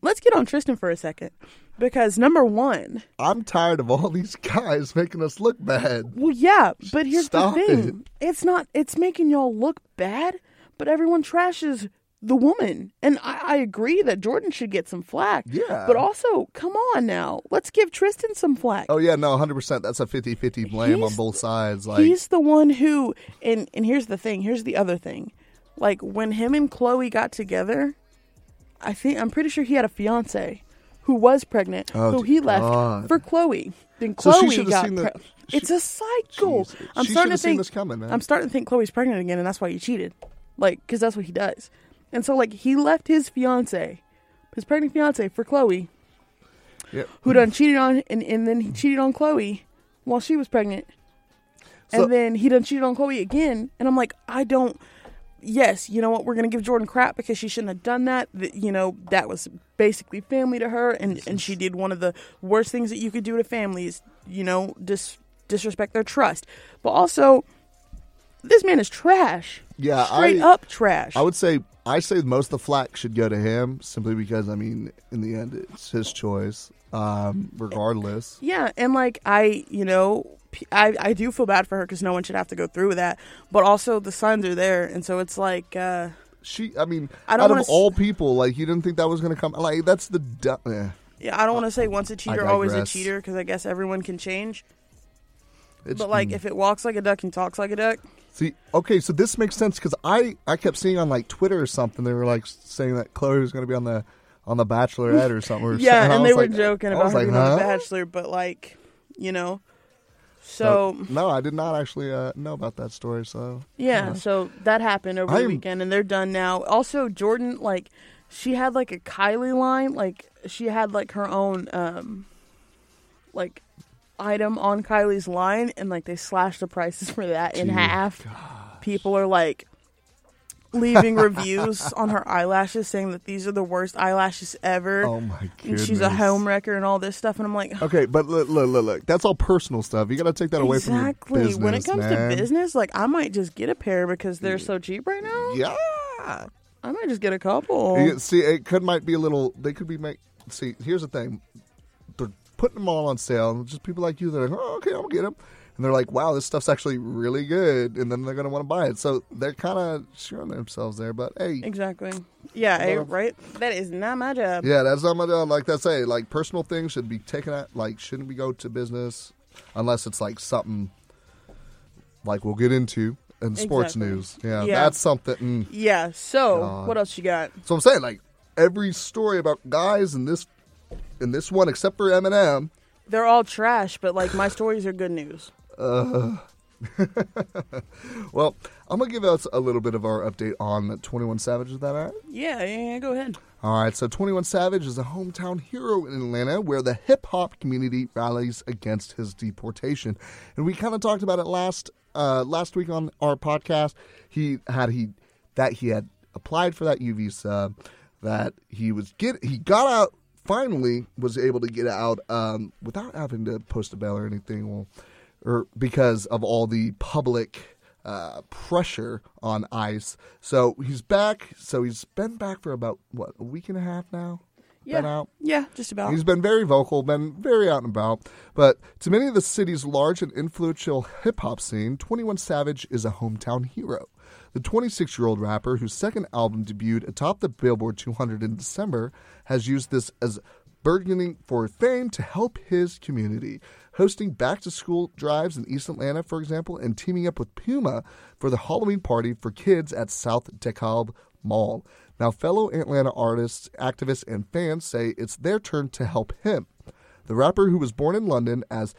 let's get on Tristan for a second. Because, number one... I'm tired of all these guys making us look bad. Well, yeah, but here's Stop the thing. It. It's not... It's making y'all look bad, but everyone trashes the woman. And I, I agree that Jordyn should get some flack. Yeah. But also, come on now. Let's give Tristan some flack. Oh, yeah, no, one hundred percent. That's a fifty-fifty blame he's, on both sides. Like He's the one who... And, and here's the thing. Here's the other thing. Like, when him and Khloe got together, I think... I'm pretty sure he had a fiancé. Who was pregnant, oh, who he left God. For Khloe. Then so Khloe she got seen the, pre- she, It's a cycle. Geez, I'm she starting to think this coming, man. I'm starting to think Khloe's pregnant again, and that's why he cheated. Like, because that's what he does. And so, like, he left his fiance, his pregnant fiance, for Khloe, yep. who done cheated on, and, and then he cheated on Khloe while she was pregnant. So, and then he done cheated on Khloe again, and I'm like, I don't... Yes, you know what? We're going to give Jordyn crap because she shouldn't have done that. The, you know, that was basically family to her. And, and she did one of the worst things that you could do to families, you know, dis- disrespect their trust. But also, this man is trash. Yeah. Straight I, up trash. I would say, I say most of the flack should go to him simply because, I mean, in the end, it's his choice, um, regardless. Yeah. And like, I, you know... I, I do feel bad for her because no one should have to go through with that. But also the sons are there, and so it's like uh, she. I mean, I don't out of s- all people, like you didn't think that was going to come. Like that's the du- eh. yeah. I don't want to say once a cheater, always a cheater, because I guess everyone can change. It's, but like mm. if it walks like a duck and talks like a duck. See, okay, so this makes sense because I, I kept seeing on like Twitter or something they were like saying that Khloe was going to be on the on the Bachelorette or something. Or yeah, something. And, and they were like, joking about her like, being huh? on the Bachelor, but like you know. So uh, no, I did not actually uh, know about that story. So yeah, yeah. so that happened over I'm, the weekend, and they're done now. Also, Jordyn, like she had like a Kylie line, like she had like her own um, like item on Kylie's line, and like they slashed the prices for that in half. Gosh. People are like leaving reviews on her eyelashes, saying that these are the worst eyelashes ever. Oh my goodness! And she's a homewrecker and all this stuff, and I'm like, okay, but look, look, look, look. That's all personal stuff. You got to take that away exactly. from your business, when it comes man. to business, like I might just get a pair because they're so cheap right now. Yeah, I might just get a couple. You see, it could might be a little. They could be make. See, here's the thing. They're putting them all on sale, and just people like you, they're like, oh, okay, I'm gonna get them. And they're like, wow, this stuff's actually really good. And then they're going to want to buy it. So they're kind of showing themselves there. But, hey. Exactly. Yeah, hey, right? That is not my job. Yeah, that's not my job. Like I say, like personal things should be taken out. Like, shouldn't we go to business unless it's like something like we'll get into in exactly. sports news. Yeah, yeah, that's something. Yeah, so God. What else you got? So I'm saying, like, every story about guys in this, in this one, except for Eminem. They're all trash, but, like, my stories are good news. Uh, well, I'm going to give us a little bit of our update on twenty-one Savage. Is that all right? Yeah, yeah, go ahead. All right, so twenty-one Savage is a hometown hero in Atlanta where the hip-hop community rallies against his deportation. And we kind of talked about it last uh, last week on our podcast. He had he that he had applied for that U visa, that he was get he got out, finally was able to get out um, without having to post a bail or anything. Well, or because of all the public uh, pressure on ICE. So he's back. So he's been back for about, what, a week and a half now? Yeah, been out. Yeah, just about. He's been very vocal, been very out and about. But to many of the city's large and influential hip-hop scene, twenty-one Savage is a hometown hero. The twenty-six-year-old rapper, whose second album debuted atop the Billboard two hundred in December, has used this as bargaining for fame to help his community, hosting back-to-school drives in East Atlanta, for example, and teaming up with Puma for the Halloween party for kids at South DeKalb Mall. Now, fellow Atlanta artists, activists, and fans say it's their turn to help him. The rapper, who was born in London as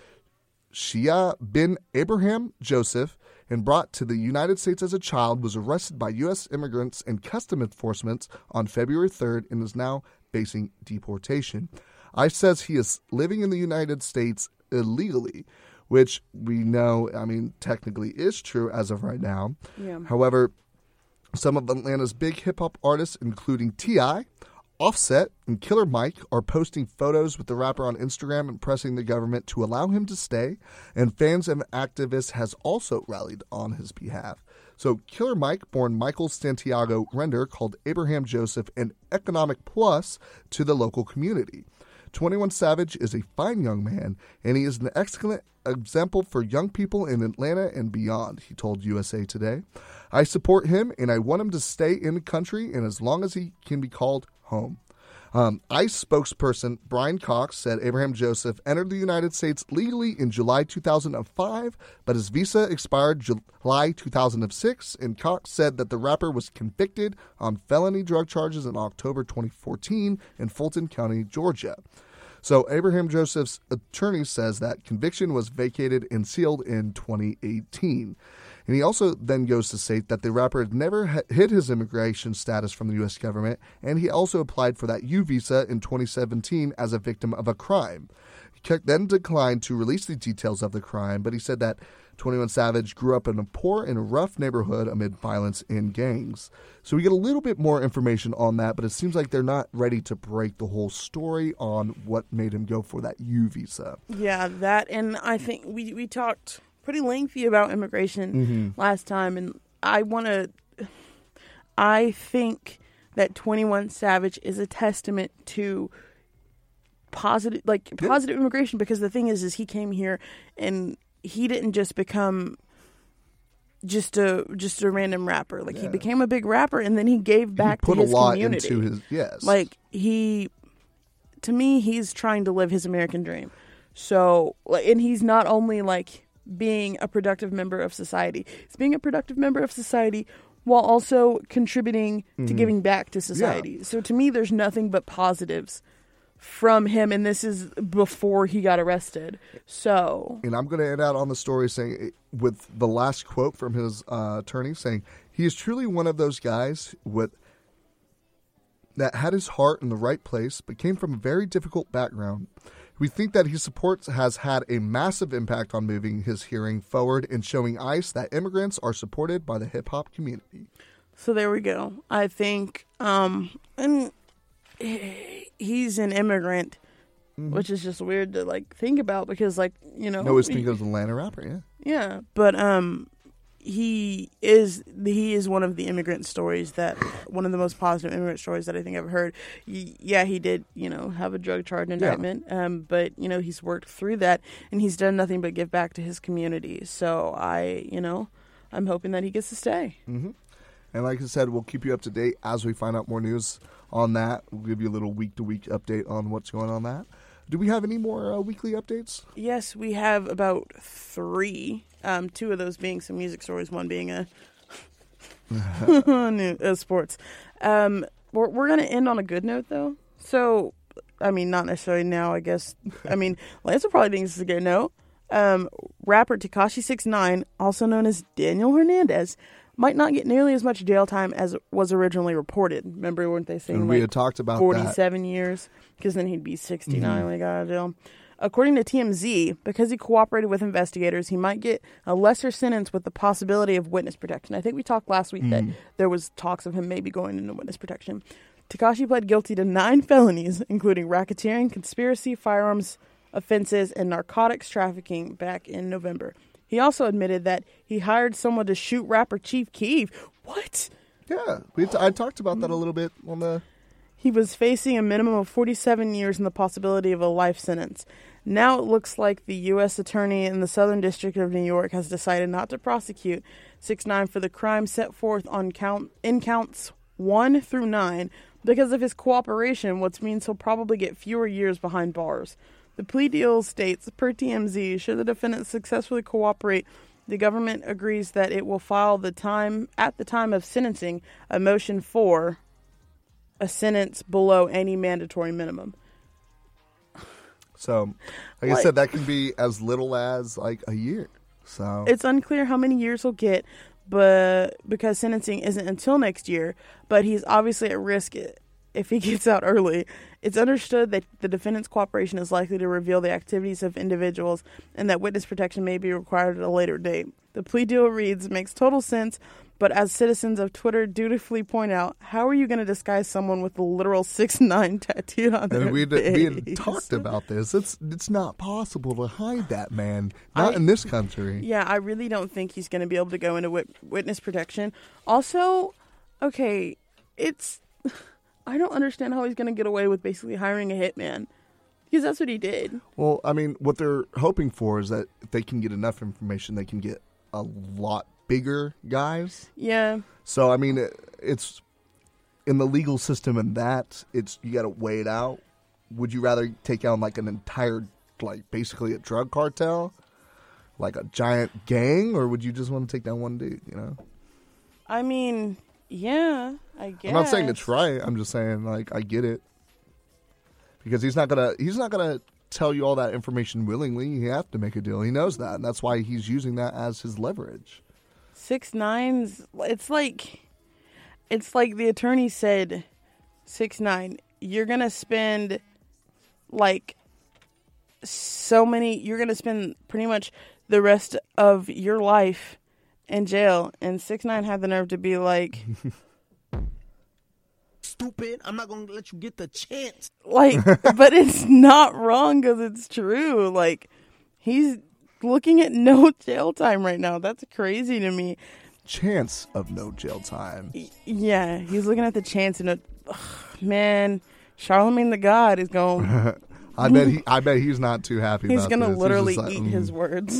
Shia bin Abraham Joseph and brought to the United States as a child, was arrested by U S immigrants and custom enforcement on February third and is now facing deportation. ICE says he is living in the United States illegally, which we know, I mean, technically is true as of right now. Yeah. However, some of Atlanta's big hip-hop artists, including T I, Offset and Killer Mike are posting photos with the rapper on Instagram and pressing the government to allow him to stay, and fans and activists has also rallied on his behalf. So Killer Mike, born Michael Santiago Render, called Abraham Joseph an economic plus to the local community. twenty-one Savage is a fine young man, and he is an excellent example for young people in Atlanta and beyond, he told U S A Today. I support him, and I want him to stay in the country and as long as he can be called home. Um, ICE spokesperson Bryan Cox said Abraham Joseph entered the United States legally in July two thousand five, but his visa expired July two thousand six, and Cox said that the rapper was convicted on felony drug charges in October twenty fourteen in Fulton County, Georgia. So Abraham Joseph's attorney says that conviction was vacated and sealed in twenty eighteen. And he also then goes to state that the rapper had never hid his immigration status from the U S government, and he also applied for that U visa in twenty seventeen as a victim of a crime. He then declined to release the details of the crime, but he said that twenty-one Savage grew up in a poor and rough neighborhood amid violence and gangs. So we get a little bit more information on that, but it seems like they're not ready to break the whole story on what made him go for that U visa. Yeah, that, and I think we, we talked pretty lengthy about immigration mm-hmm. last time, and I want to I think that twenty-one Savage is a testament to positive like yeah. positive immigration, because the thing is is he came here and he didn't just become just a just a random rapper, like yeah. he became a big rapper, and then he gave back he put to his a lot community into his yes like he to me he's trying to live his American dream. So and he's not only like being a productive member of society. It's being a productive member of society while also contributing mm-hmm. to giving back to society. Yeah. So to me, there's nothing but positives from him, and this is before he got arrested. So, and I'm going to end out on the story saying, with the last quote from his uh, attorney saying, he is truly one of those guys with that had his heart in the right place, but came from a very difficult background. We think that his support has had a massive impact on moving his hearing forward and showing ICE that immigrants are supported by the hip-hop community. So there we go. I think, um, and he's an immigrant, mm-hmm. which is just weird to, like, think about because, like, you know. I always think of an Atlanta rapper, yeah. Yeah, but um, he is he is one of the immigrant stories that, one of the most positive immigrant stories that I think I've heard. Yeah, he did, you know, have a drug charge indictment, yeah. um, but, you know, he's worked through that, and he's done nothing but give back to his community. So I, you know, I'm hoping that he gets to stay. Mm-hmm. And like I said, we'll keep you up to date as we find out more news on that. We'll give you a little week-to-week update on what's going on that. Do we have any more uh, weekly updates? Yes, we have about three. Um, two of those being some music stories, one being a, a sports. Um, we're we're going to end on a good note, though. So, I mean, not necessarily now, I guess. I mean, Lance will probably think this is a good note. Um, rapper Tekashi six nine, also known as Daniel Hernandez, might not get nearly as much jail time as was originally reported. Remember, weren't they saying, and we like, had talked about forty-seven that. years? Because then he'd be sixty-nine when he got out of jail. According to T M Z, because he cooperated with investigators, he might get a lesser sentence with the possibility of witness protection. I think we talked last week mm. that there was talks of him maybe going into witness protection. Tekashi pled guilty to nine felonies, including racketeering, conspiracy, firearms offenses, and narcotics trafficking back in November. He also admitted that he hired someone to shoot rapper Chief Keef. What? Yeah. We t- I talked about that a little bit on the... He was facing a minimum of forty-seven years and the possibility of a life sentence. Now it looks like the U S attorney in the Southern District of New York has decided not to prosecute six nine for the crime set forth on count in counts one through nine because of his cooperation, which means he'll probably get fewer years behind bars. The plea deal states, per T M Z, should the defendant successfully cooperate, the government agrees that it will file the time at the time of sentencing a motion for a sentence below any mandatory minimum. So, like, like I said, that can be as little as like a year. So it's unclear how many years he'll get, but because sentencing isn't until next year, but he's obviously at risk if he gets out early. It's understood that the defendant's cooperation is likely to reveal the activities of individuals and that witness protection may be required at a later date. The plea deal reads, makes total sense, but as citizens of Twitter dutifully point out, how are you going to disguise someone with the literal six nine tattooed on their and we face? We had talked about this. It's it's not possible to hide that man, not I, in this country. Yeah, I really don't think he's going to be able to go into wit- witness protection. Also, okay, it's... I don't understand how he's going to get away with basically hiring a hitman, because that's what he did. Well, I mean, what they're hoping for is that if they can get enough information, they can get a lot bigger guys. Yeah. So, I mean, it, it's in the legal system and that, it's you got to weigh it out. Would you rather take out like an entire, like basically a drug cartel, like a giant gang, or would you just want to take down one dude, you know? I mean... Yeah, I guess. I'm not saying it's right. I'm just saying, like, I get it. Because he's not going to he's not gonna tell you all that information willingly. You have to make a deal. He knows that, and that's why he's using that as his leverage. six nine's, it's like, it's like the attorney said, six nine, you're going to spend, like, so many, you're going to spend pretty much the rest of your life in jail, and six nine had the nerve to be like, "Stupid! I'm not gonna let you get the chance." Like, but it's not wrong because it's true. Like, he's looking at no jail time right now. That's crazy to me. Chance of no jail time. Yeah, he's looking at the chance, and man, Charlemagne the God is going. I bet he. I bet he's not too happy. He's about gonna this. literally he's like, eat mm. his words.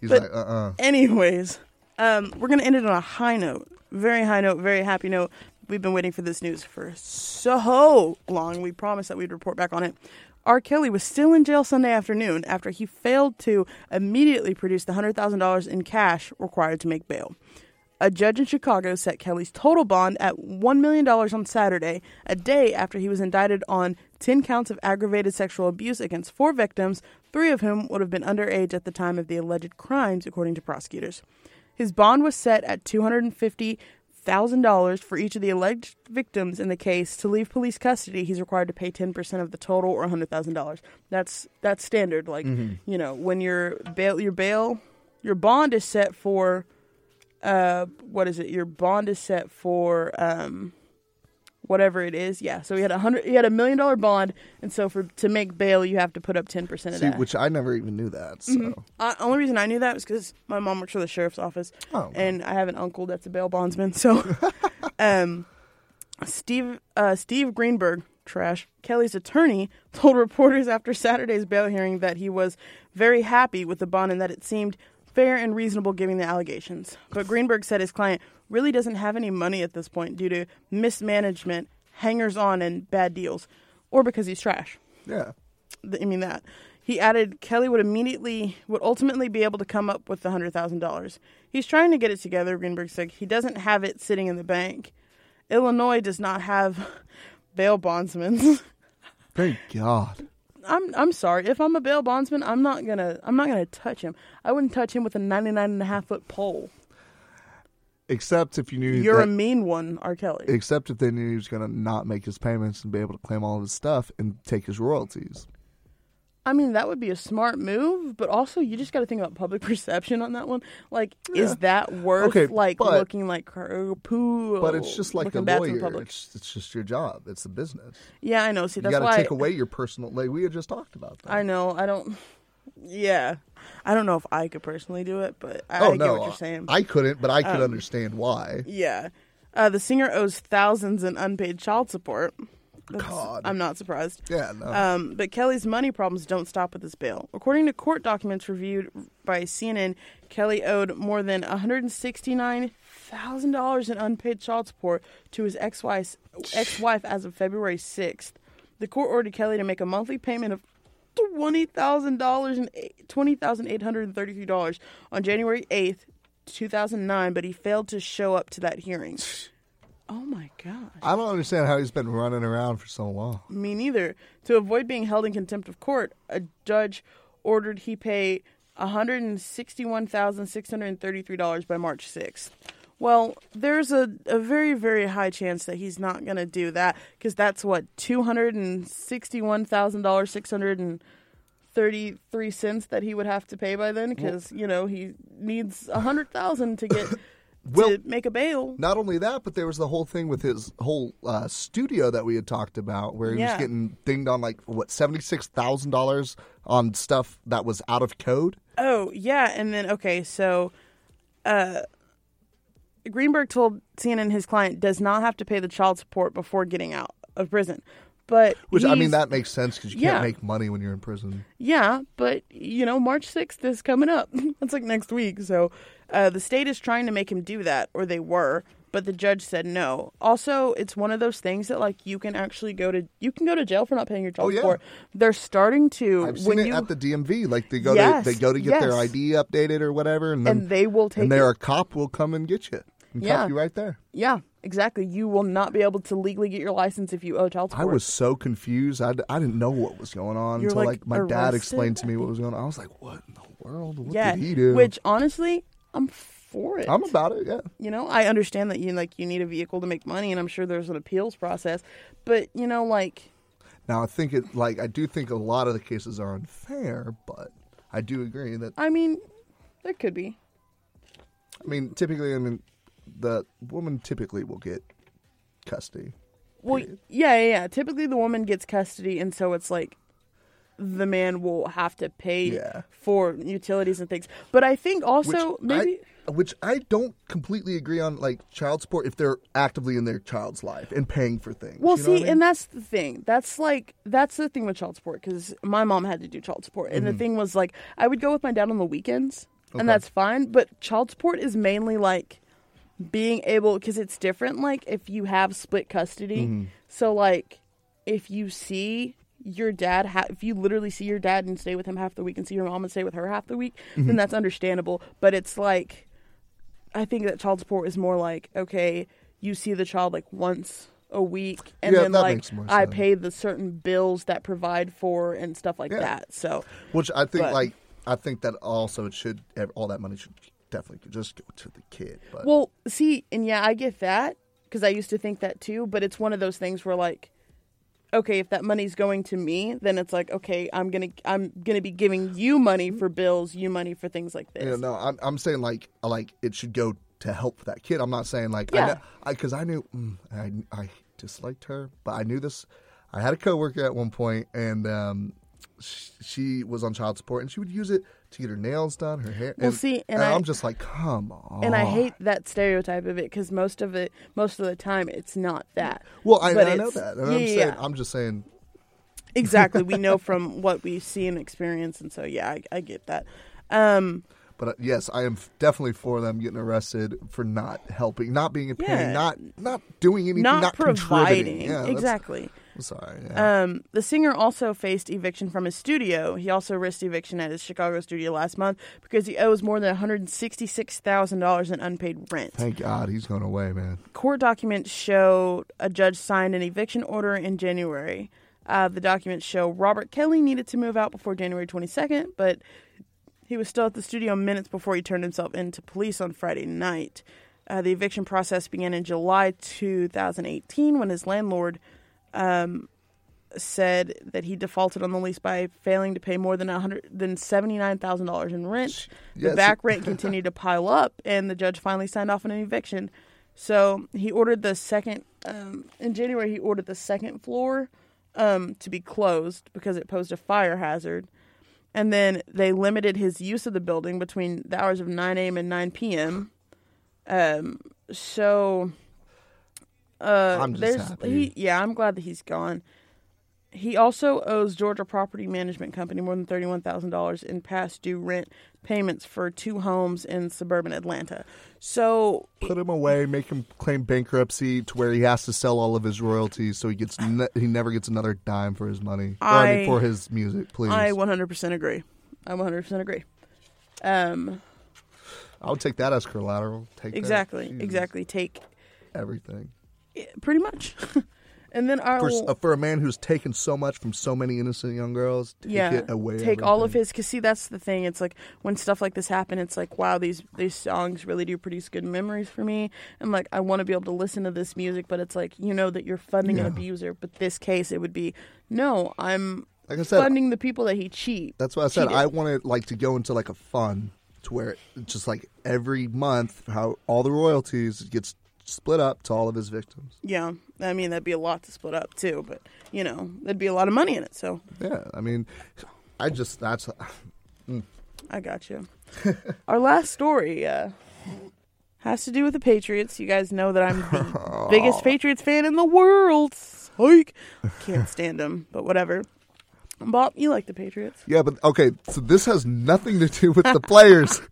He's but like, uh, uh-uh. uh. Anyways. Um, we're going to end it on a high note. Very high note, very happy note. We've been waiting for this news for so long. We promised that we'd report back on it. R. Kelly was still in jail Sunday afternoon after he failed to immediately produce the one hundred thousand dollars in cash required to make bail. A judge in Chicago set Kelly's total bond at one million dollars on Saturday, a day after he was indicted on ten counts of aggravated sexual abuse against four victims, three of whom would have been underage at the time of the alleged crimes, according to prosecutors. His bond was set at two hundred fifty thousand dollars for each of the alleged victims in the case. To leave police custody, he's required to pay ten percent of the total, or one hundred thousand dollars. That's that's standard. Like, mm-hmm. you know, when your bail, your bail, your bond is set for, uh, what is it? Your bond is set for um, whatever it is. Yeah. So he had a hundred, he had a million dollar bond, and so for to make bail, you have to put up ten percent of See, that. Which I never even knew that. So mm-hmm. I, only reason I knew that was because my mom works for the sheriff's office, oh, and I have an uncle that's a bail bondsman. So, um, Steve uh, Steve Greenberg, trash Kelly's attorney, told reporters after Saturday's bail hearing that he was very happy with the bond and that it seemed fair and reasonable given the allegations. But Greenberg said his client really doesn't have any money at this point due to mismanagement, hangers-on, and bad deals, or because he's trash. Yeah. I mean that. He added Kelly would immediately, would ultimately be able to come up with the one hundred thousand dollars. He's trying to get it together, Greenberg said. He doesn't have it sitting in the bank. Illinois does not have bail bondsmen. Thank God. I'm I'm sorry. If I'm a bail bondsman, I'm not gonna I'm not gonna touch him. I wouldn't touch him with a ninety-nine and a half foot pole. Except if you knew you're that, a mean one, R. Kelly. Except if they knew he was gonna not make his payments and be able to claim all of his stuff and take his royalties. I mean, that would be a smart move, but also you just got to think about public perception on that one. Like, yeah. Is that worth okay, like but, looking like poo? But it's just like the lawyer. The it's, it's just your job. It's the business. Yeah, I know. See, that's why you got to take I, away your personal. Like we had just talked about that. I know. I don't. Yeah, I don't know if I could personally do it, but I, oh, I get no, what you're saying. I couldn't, but I could um, understand why. Yeah, uh, the singer owes thousands in unpaid child support. That's, God. I'm not surprised. Yeah, no. Um, but Kelly's money problems don't stop with this bail. According to court documents reviewed by C N N, Kelly owed more than one hundred sixty-nine thousand dollars in unpaid child support to his ex-wife, ex-wife as of February sixth. The court ordered Kelly to make a monthly payment of twenty thousand dollars and twenty thousand eight hundred thirty-three dollars on January eighth, two thousand nine, but he failed to show up to that hearing. Oh, my gosh. I don't understand how he's been running around for so long. Me neither. To avoid being held in contempt of court, a judge ordered he pay one hundred sixty-one thousand six hundred thirty-three dollars by March sixth, Well, there's a, a very, very high chance that he's not going to do that, because that's, what, two hundred sixty-one thousand six hundred thirty-three dollars that he would have to pay by then, because, well, you know, he needs one hundred thousand dollars to get... Well, to make a bail. Not only that, but there was the whole thing with his whole uh, studio that we had talked about, where he yeah. was getting dinged on, like, what, seventy-six thousand dollars on stuff that was out of code? Oh, yeah. And then, okay, so uh, Greenberg told C N N his client does not have to pay the child support before getting out of prison. But Which, I mean, that makes sense, because you yeah. can't make money when you're in prison. Yeah, but, you know, March sixth is coming up. That's, like, next week, so... Uh, the state is trying to make him do that, or they were, but the judge said no. Also, it's one of those things that, like, you can actually go to you can go to jail for not paying your child oh, yeah. support. They're starting to. I've seen when it you, at the D M V. Like, they go yes, to they go to get yes. their I D updated or whatever, and then and they will take. And there, it. a cop will come and get you. And yeah. cop you right there. Yeah, exactly. You will not be able to legally get your license if you owe child support. I was so confused. I, I didn't know what was going on You're until like, like my arrested? dad explained to me what was going on. I was like, what in the world? What yeah, did he do? Which, honestly. I'm for it. I'm about it, yeah. You know, I understand that you like you need a vehicle to make money, and I'm sure there's an appeals process. But, you know, like... Now, I think it, like, I do think a lot of the cases are unfair, but I do agree that... I mean, there could be. I mean, typically, I mean, the woman typically will get custody. Well, yeah, yeah, yeah. Typically, the woman gets custody, and so it's like... the man will have to pay yeah. for utilities and things. But I think also which maybe... I, which I don't completely agree on, like, child support if they're actively in their child's life and paying for things. Well, you know see, I mean? and that's the thing. That's, like, that's the thing with child support, because my mom had to do child support. And mm-hmm. the thing was, like, I would go with my dad on the weekends, okay. and that's fine. But child support is mainly, like, being able... Because it's different, like, if you have split custody. Mm-hmm. So, like, if you see... your dad, ha- if you literally see your dad and stay with him half the week and see your mom and stay with her half the week, mm-hmm. then that's understandable. But it's like, I think that child support is more like, okay, you see the child like once a week and yeah, then like I sense. pay the certain bills that provide for and stuff like yeah. that. So, which I think but, like, I think that also it should, all that money should definitely just go to the kid. But. Well, see, and yeah, I get that because I used to think that too, but it's one of those things where like, okay, if that money's going to me, then it's like, okay, I'm gonna I'm gonna be giving you money for bills, you money for things like this. Yeah, no, I'm I'm saying like like it should go to help that kid. I'm not saying like yeah. I because I, I knew mm, I I disliked her, but I knew this. I had a coworker at one point, and um, she, she was on child support, and she would use it to get her nails done, her hair. Well, and, see, and, and I, I'm just like, come on. And I hate that stereotype of it because most of it, most of the time, it's not that. Well, I, I know that. And yeah, I'm, saying, yeah. I'm just saying. Exactly. We know from what we see and experience, and so yeah, I, I get that. Um, but uh, yes, I am definitely for them getting arrested for not helping, not being a pain, yeah. not not doing anything, not, not providing. Yeah, exactly. Sorry. Yeah. Um, the singer also faced eviction from his studio. He also risked eviction at his Chicago studio last month because he owes more than one hundred sixty-six thousand dollars in unpaid rent. Thank God he's going away, man. Court documents show a judge signed an eviction order in January. Uh, the documents show Robert Kelly needed to move out before January twenty-second, but he was still at the studio minutes before he turned himself in to police on Friday night. Uh, the eviction process began in July two thousand eighteen when his landlord... Um, said that he defaulted on the lease by failing to pay more than one hundred than seventy nine thousand dollars in rent. Yes. The back rent continued to pile up, and the judge finally signed off on an eviction. So he ordered the second um, in January. He ordered the second floor um, to be closed because it posed a fire hazard, and then they limited his use of the building between the hours of nine a.m. and nine p.m. Um, so. Uh, I'm just happy. He, yeah, I'm glad that he's gone. He also owes Georgia Property Management Company more than thirty-one thousand dollars in past due rent payments for two homes in suburban Atlanta. So put him away, make him claim bankruptcy to where he has to sell all of his royalties, so he gets ne- he never gets another dime for his money I, or I mean, for his music. Please, I one hundred percent agree. I one hundred percent agree. Um, I would take that as collateral. Take exactly, that. exactly. Take everything. Pretty much. And then our for, uh, for a man who's taken so much from so many innocent young girls, take yeah, it away. Take everything. All of his, because see, that's the thing. It's like when stuff like this happen, it's like, wow, these these songs really do produce good memories for me, and like I want to be able to listen to this music. But it's like, you know that you're funding yeah. an abuser. But this case, it would be no, I'm like I said, funding the people that he cheat. That's what I said. Cheated. I wanted like to go into like a fund to where it's just like every month, how all the royalties gets split up to all of his victims. Yeah. I mean, that'd be a lot to split up, too. But, you know, there'd be a lot of money in it, so. Yeah. I mean, I just, that's. Mm. I got you. Our last story uh, has to do with the Patriots. You guys know that I'm the biggest Patriots fan in the world. Psych. Can't stand them, but whatever. Bob, you like the Patriots. Yeah, but, okay, so this has nothing to do with the players.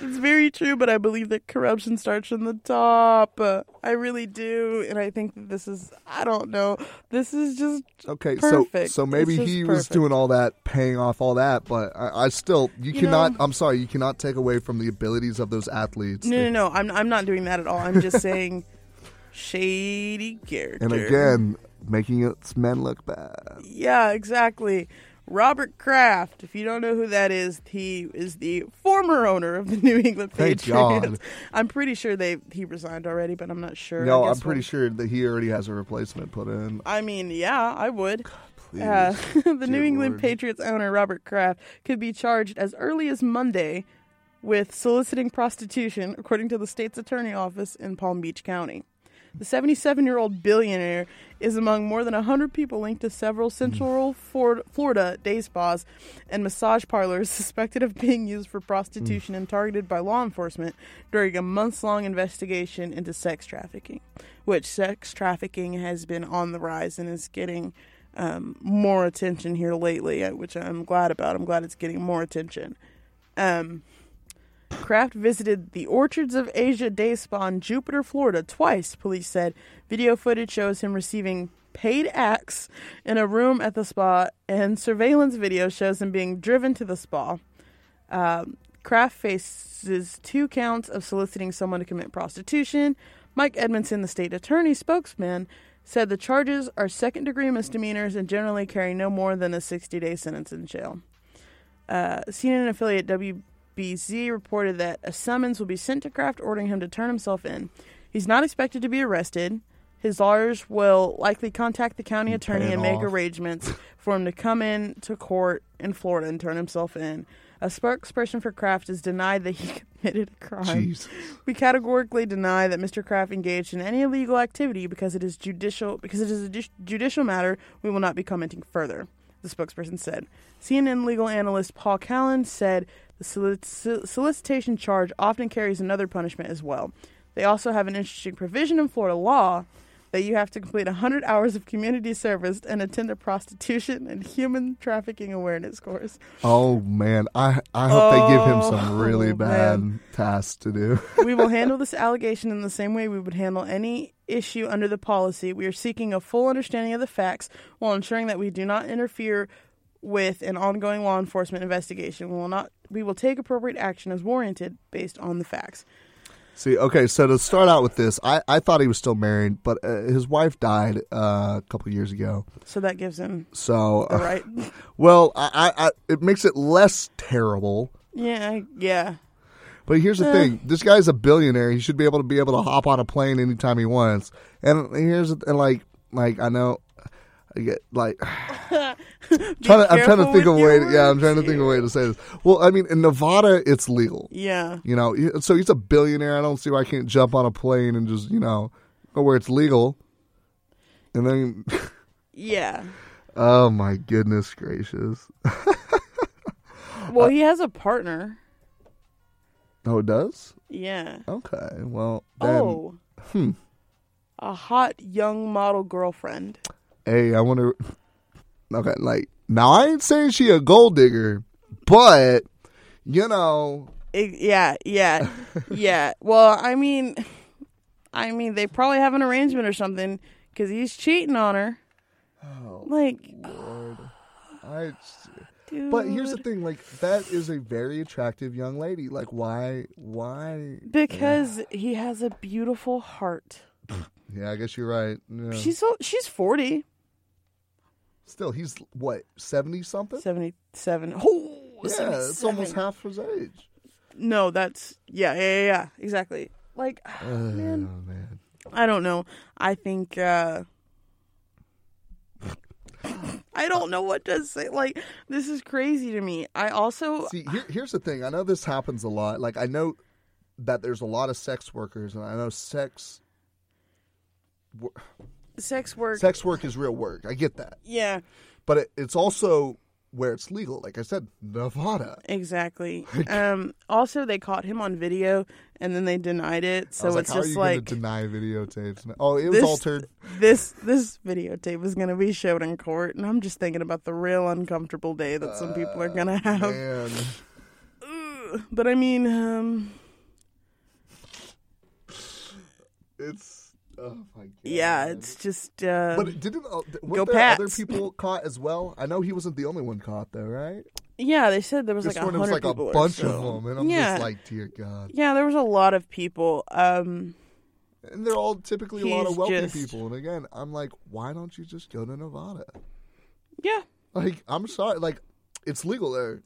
It's very true, but I believe that corruption starts from the top. Uh, I really do, and I think that this is, I don't know, this is just okay, perfect. So, so maybe he perfect. was doing all that, paying off all that, but I, I still, you, you cannot, know, I'm sorry, you cannot take away from the abilities of those athletes. No, no, no, I'm, I'm not doing that at all. I'm just saying shady character. And again... making its men look bad. Yeah, exactly. Robert Kraft, if you don't know who that is, he is the former owner of the New England Patriots. Thank God. I'm pretty sure they he resigned already, but I'm not sure. No, I'm pretty what, sure that he already has a replacement put in. I mean, yeah, I would. God, please. Uh, the Dear New England Lord. Patriots owner, Robert Kraft, could be charged as early as Monday with soliciting prostitution, according to the state's attorney office in Palm Beach County. The seventy-seven-year-old billionaire is among more than one hundred people linked to several Central Florida day spas and massage parlors suspected of being used for prostitution and targeted by law enforcement during a months-long investigation into sex trafficking, which sex trafficking has been on the rise and is getting um, more attention here lately, which I'm glad about. I'm glad it's getting more attention. Um... Kraft visited the Orchards of Asia Day Spa in Jupiter, Florida, twice, police said. Video footage shows him receiving paid acts in a room at the spa, and surveillance video shows him being driven to the spa. Uh, Kraft faces two counts of soliciting someone to commit prostitution. Mike Edmondson, the state attorney spokesman, said the charges are second-degree misdemeanors and generally carry no more than a sixty-day sentence in jail. Uh, C N N affiliate W B C B Z reported that a summons will be sent to Kraft, ordering him to turn himself in. He's not expected to be arrested. His lawyers will likely contact the county attorney and make arrangements for him to come in to court in Florida and turn himself in. A spokesperson for Kraft has denied that he committed a crime. Jesus. We categorically deny that Mister Kraft engaged in any illegal activity because it is judicial. Because it is a ju- judicial matter, we will not be commenting further. The spokesperson said. C N N legal analyst Paul Callan said. The solicitation charge often carries another punishment as well. They also have an interesting provision in Florida law that you have to complete one hundred hours of community service and attend a prostitution and human trafficking awareness course. Oh, man. I, I hope oh, they give him some really bad man. tasks to do. We will handle this allegation in the same way we would handle any issue under the policy. We are seeking a full understanding of the facts while ensuring that we do not interfere with an ongoing law enforcement investigation. We will not. We will take appropriate action as warranted based on the facts. See, okay, so to start out with this, I, I thought he was still married, but uh, his wife died uh, a couple of years ago. So that gives him so the right. Uh, well, I, I, I it makes it less terrible. Yeah, yeah. But here's the uh, thing: this guy's a billionaire. He should be able to be able to hop on a plane anytime he wants. And here's and like like I know. I get like trying to, I'm trying to think of a way. To, yeah, I'm trying to think of a way to say this. Well, I mean, in Nevada, it's legal. Yeah, you know, so he's a billionaire. I don't see why I can't jump on a plane and just, you know, go where it's legal. And then, yeah. Oh my goodness gracious! Well, he has a partner. Oh, it does? Yeah. Okay. Well. Then, oh. Hmm. A hot young model girlfriend. Hey, I wonder. Okay, like now I ain't saying she a gold digger, but you know. It, yeah, yeah, yeah. Well, I mean, I mean, they probably have an arrangement or something because he's cheating on her. Oh, like, Lord. I. Dude. But here's the thing, like that is a very attractive young lady. Like, why, why? Because yeah. he has a beautiful heart. Yeah, I guess you're right. Yeah. She's she's forty. Still, he's what, seventy something? seventy-seven. Oh, yeah, seventy-seven. It's almost half his age. No, that's yeah, yeah, yeah, yeah exactly. Like, uh, man, oh, man, I don't know. I think uh, I don't know what to say. Like, this is crazy to me. I also see. Here, here's the thing. I know this happens a lot. Like, I know that there's a lot of sex workers, and I know sex. Sex work. Sex work is real work. I get that. Yeah. But it, it's also where it's legal. Like I said, Nevada. Exactly. um, also, they caught him on video, and then they denied it. So it's just like, how are you going to deny videotapes? Oh, it was altered. This this videotape is going to be shown in court, and I'm just thinking about the real uncomfortable day that uh, some people are going to have. Man. But I mean, um, it's. Oh my God. Yeah, it's just. Uh, but didn't uh, were there Pats. Other people caught as well? I know he wasn't the only one caught, though, right? Yeah, they said there was this like a hundred like people. Like a bunch so. Of them, and I'm yeah. just like, dear God. Yeah, there was a lot of people. Um, and they're all typically a lot of wealthy just... people. And again, I'm like, why don't you just go to Nevada? Yeah. Like, I'm sorry, like it's legal there.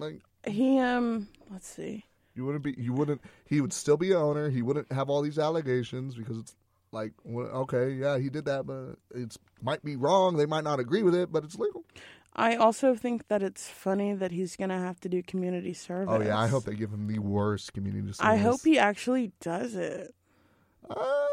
Like he um, let's see. You wouldn't be. You wouldn't. He would still be an owner. He wouldn't have all these allegations because it's like, okay, yeah, he did that, but it's might be wrong. They might not agree with it, but it's legal. I also think that it's funny that he's gonna have to do community service. Oh yeah, I hope they give him the worst community service. I hope he actually does it. Uh,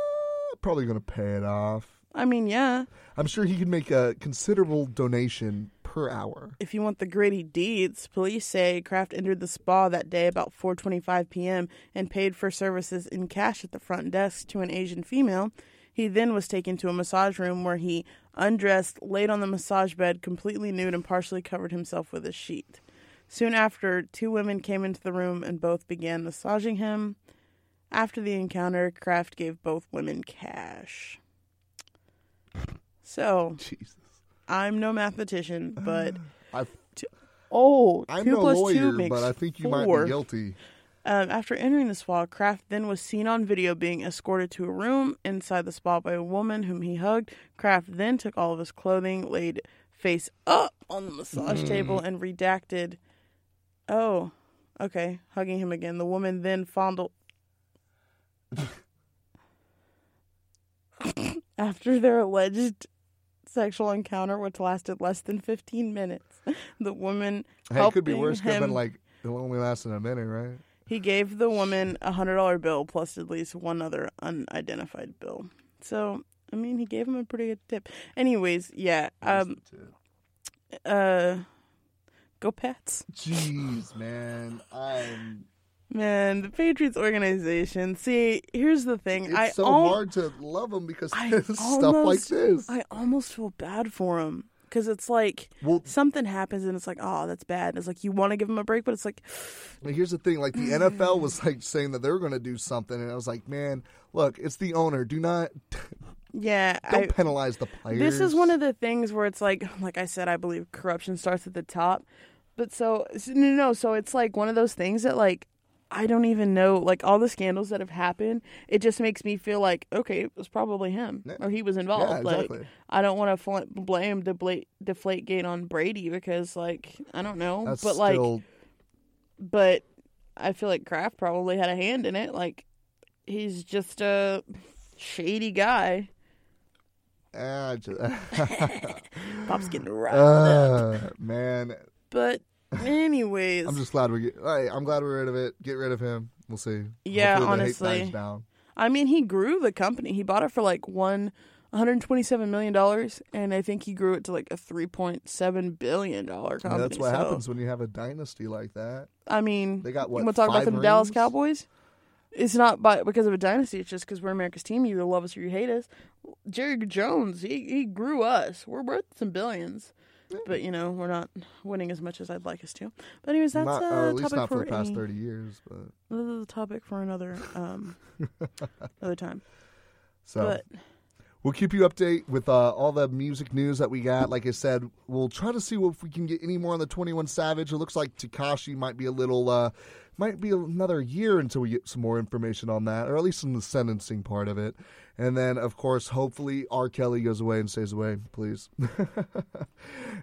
probably gonna pay it off. I mean, yeah. I'm sure he could make a considerable donation. Per hour. If you want the gritty deeds, police say Kraft entered the spa that day about four twenty-five p.m. and paid for services in cash at the front desk to an Asian female. He then was taken to a massage room where he undressed, laid on the massage bed, completely nude, and partially covered himself with a sheet. Soon after, two women came into the room and both began massaging him. After the encounter, Kraft gave both women cash. So... Jesus. I'm no mathematician, but I've, two, oh, I'm two no plus lawyer, two makes but I think you four. Might be guilty. Um, after entering the spa, Kraft then was seen on video being escorted to a room inside the spa by a woman whom he hugged. Kraft then took all of his clothing, laid face up on the massage mm. table, and redacted. Oh, okay, hugging him again. The woman then fondled. After their alleged sexual encounter, which lasted less than fifteen minutes. The woman helped him. Hey, it could be worse. Could have been like, it only lasted a minute, right? He gave the woman a one hundred dollars bill plus at least one other unidentified bill. So, I mean, he gave him a pretty good tip. Anyways, yeah. Um, uh, Go Pats. Jeez, man. I'm... Man, the Patriots organization. See, here's the thing. It's I so al- hard to love them because there's almost, stuff like this. I almost feel bad for them because it's like well, something happens and it's like, oh, that's bad. And it's like you want to give them a break, but it's like. Here's the thing. Like the N F L was like saying that they were going to do something. And I was like, man, look, it's the owner. Do not. Yeah. Don't I, penalize the players. This is one of the things where it's like, like I said, I believe corruption starts at the top. But so, no, no. So it's like one of those things that like. I don't even know, like, all the scandals that have happened, it just makes me feel like, okay, it was probably him, yeah. or he was involved. Yeah, exactly. Like, I don't want to fl- blame deflate, Deflategate on Brady because, like, I don't know. That's but, still... like, but I feel like Kraft probably had a hand in it. Like, he's just a shady guy. Uh, just... Pop's getting riled uh, up. Man. But... Anyways, I'm just glad we get. Right, I'm glad we're rid of it. Get rid of him. We'll see. Yeah, honestly, down. I mean, he grew the company. He bought it for like one, one hundred twenty-seven million dollars, and I think he grew it to like a three point seven billion dollar company. And that's what so. happens when you have a dynasty like that. I mean, they got what? You want to talk about the rings? Dallas Cowboys? It's not by because of a dynasty. It's just because we're America's team. You either love us or you hate us. Jerry Jones, he he grew us. We're worth some billions. But, you know, we're not winning as much as I'd like us to. But anyways, that's not, uh, a topic not for, for the past any, thirty years. But this is a topic for another um, another time. So, but, We'll keep you updated with uh, all the music news that we got. Like I said, we'll try to see if we can get any more on the twenty-one Savage. It looks like Tekashi might be a little, uh, might be another year until we get some more information on that, or at least on the sentencing part of it. And then, of course, hopefully R. Kelly goes away and stays away, please.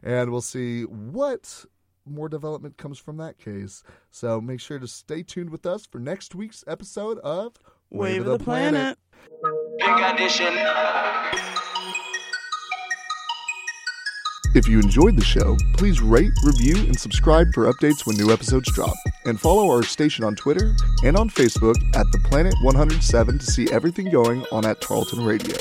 And we'll see what more development comes from that case. So make sure to stay tuned with us for next week's episode of Wave, Wave of the, the Planet. Planet. Pink Edition. If you enjoyed the show, please rate, review, and subscribe for updates when new episodes drop. And follow our station on Twitter and on Facebook at The Planet one oh seven to see everything going on at Tarleton Radio.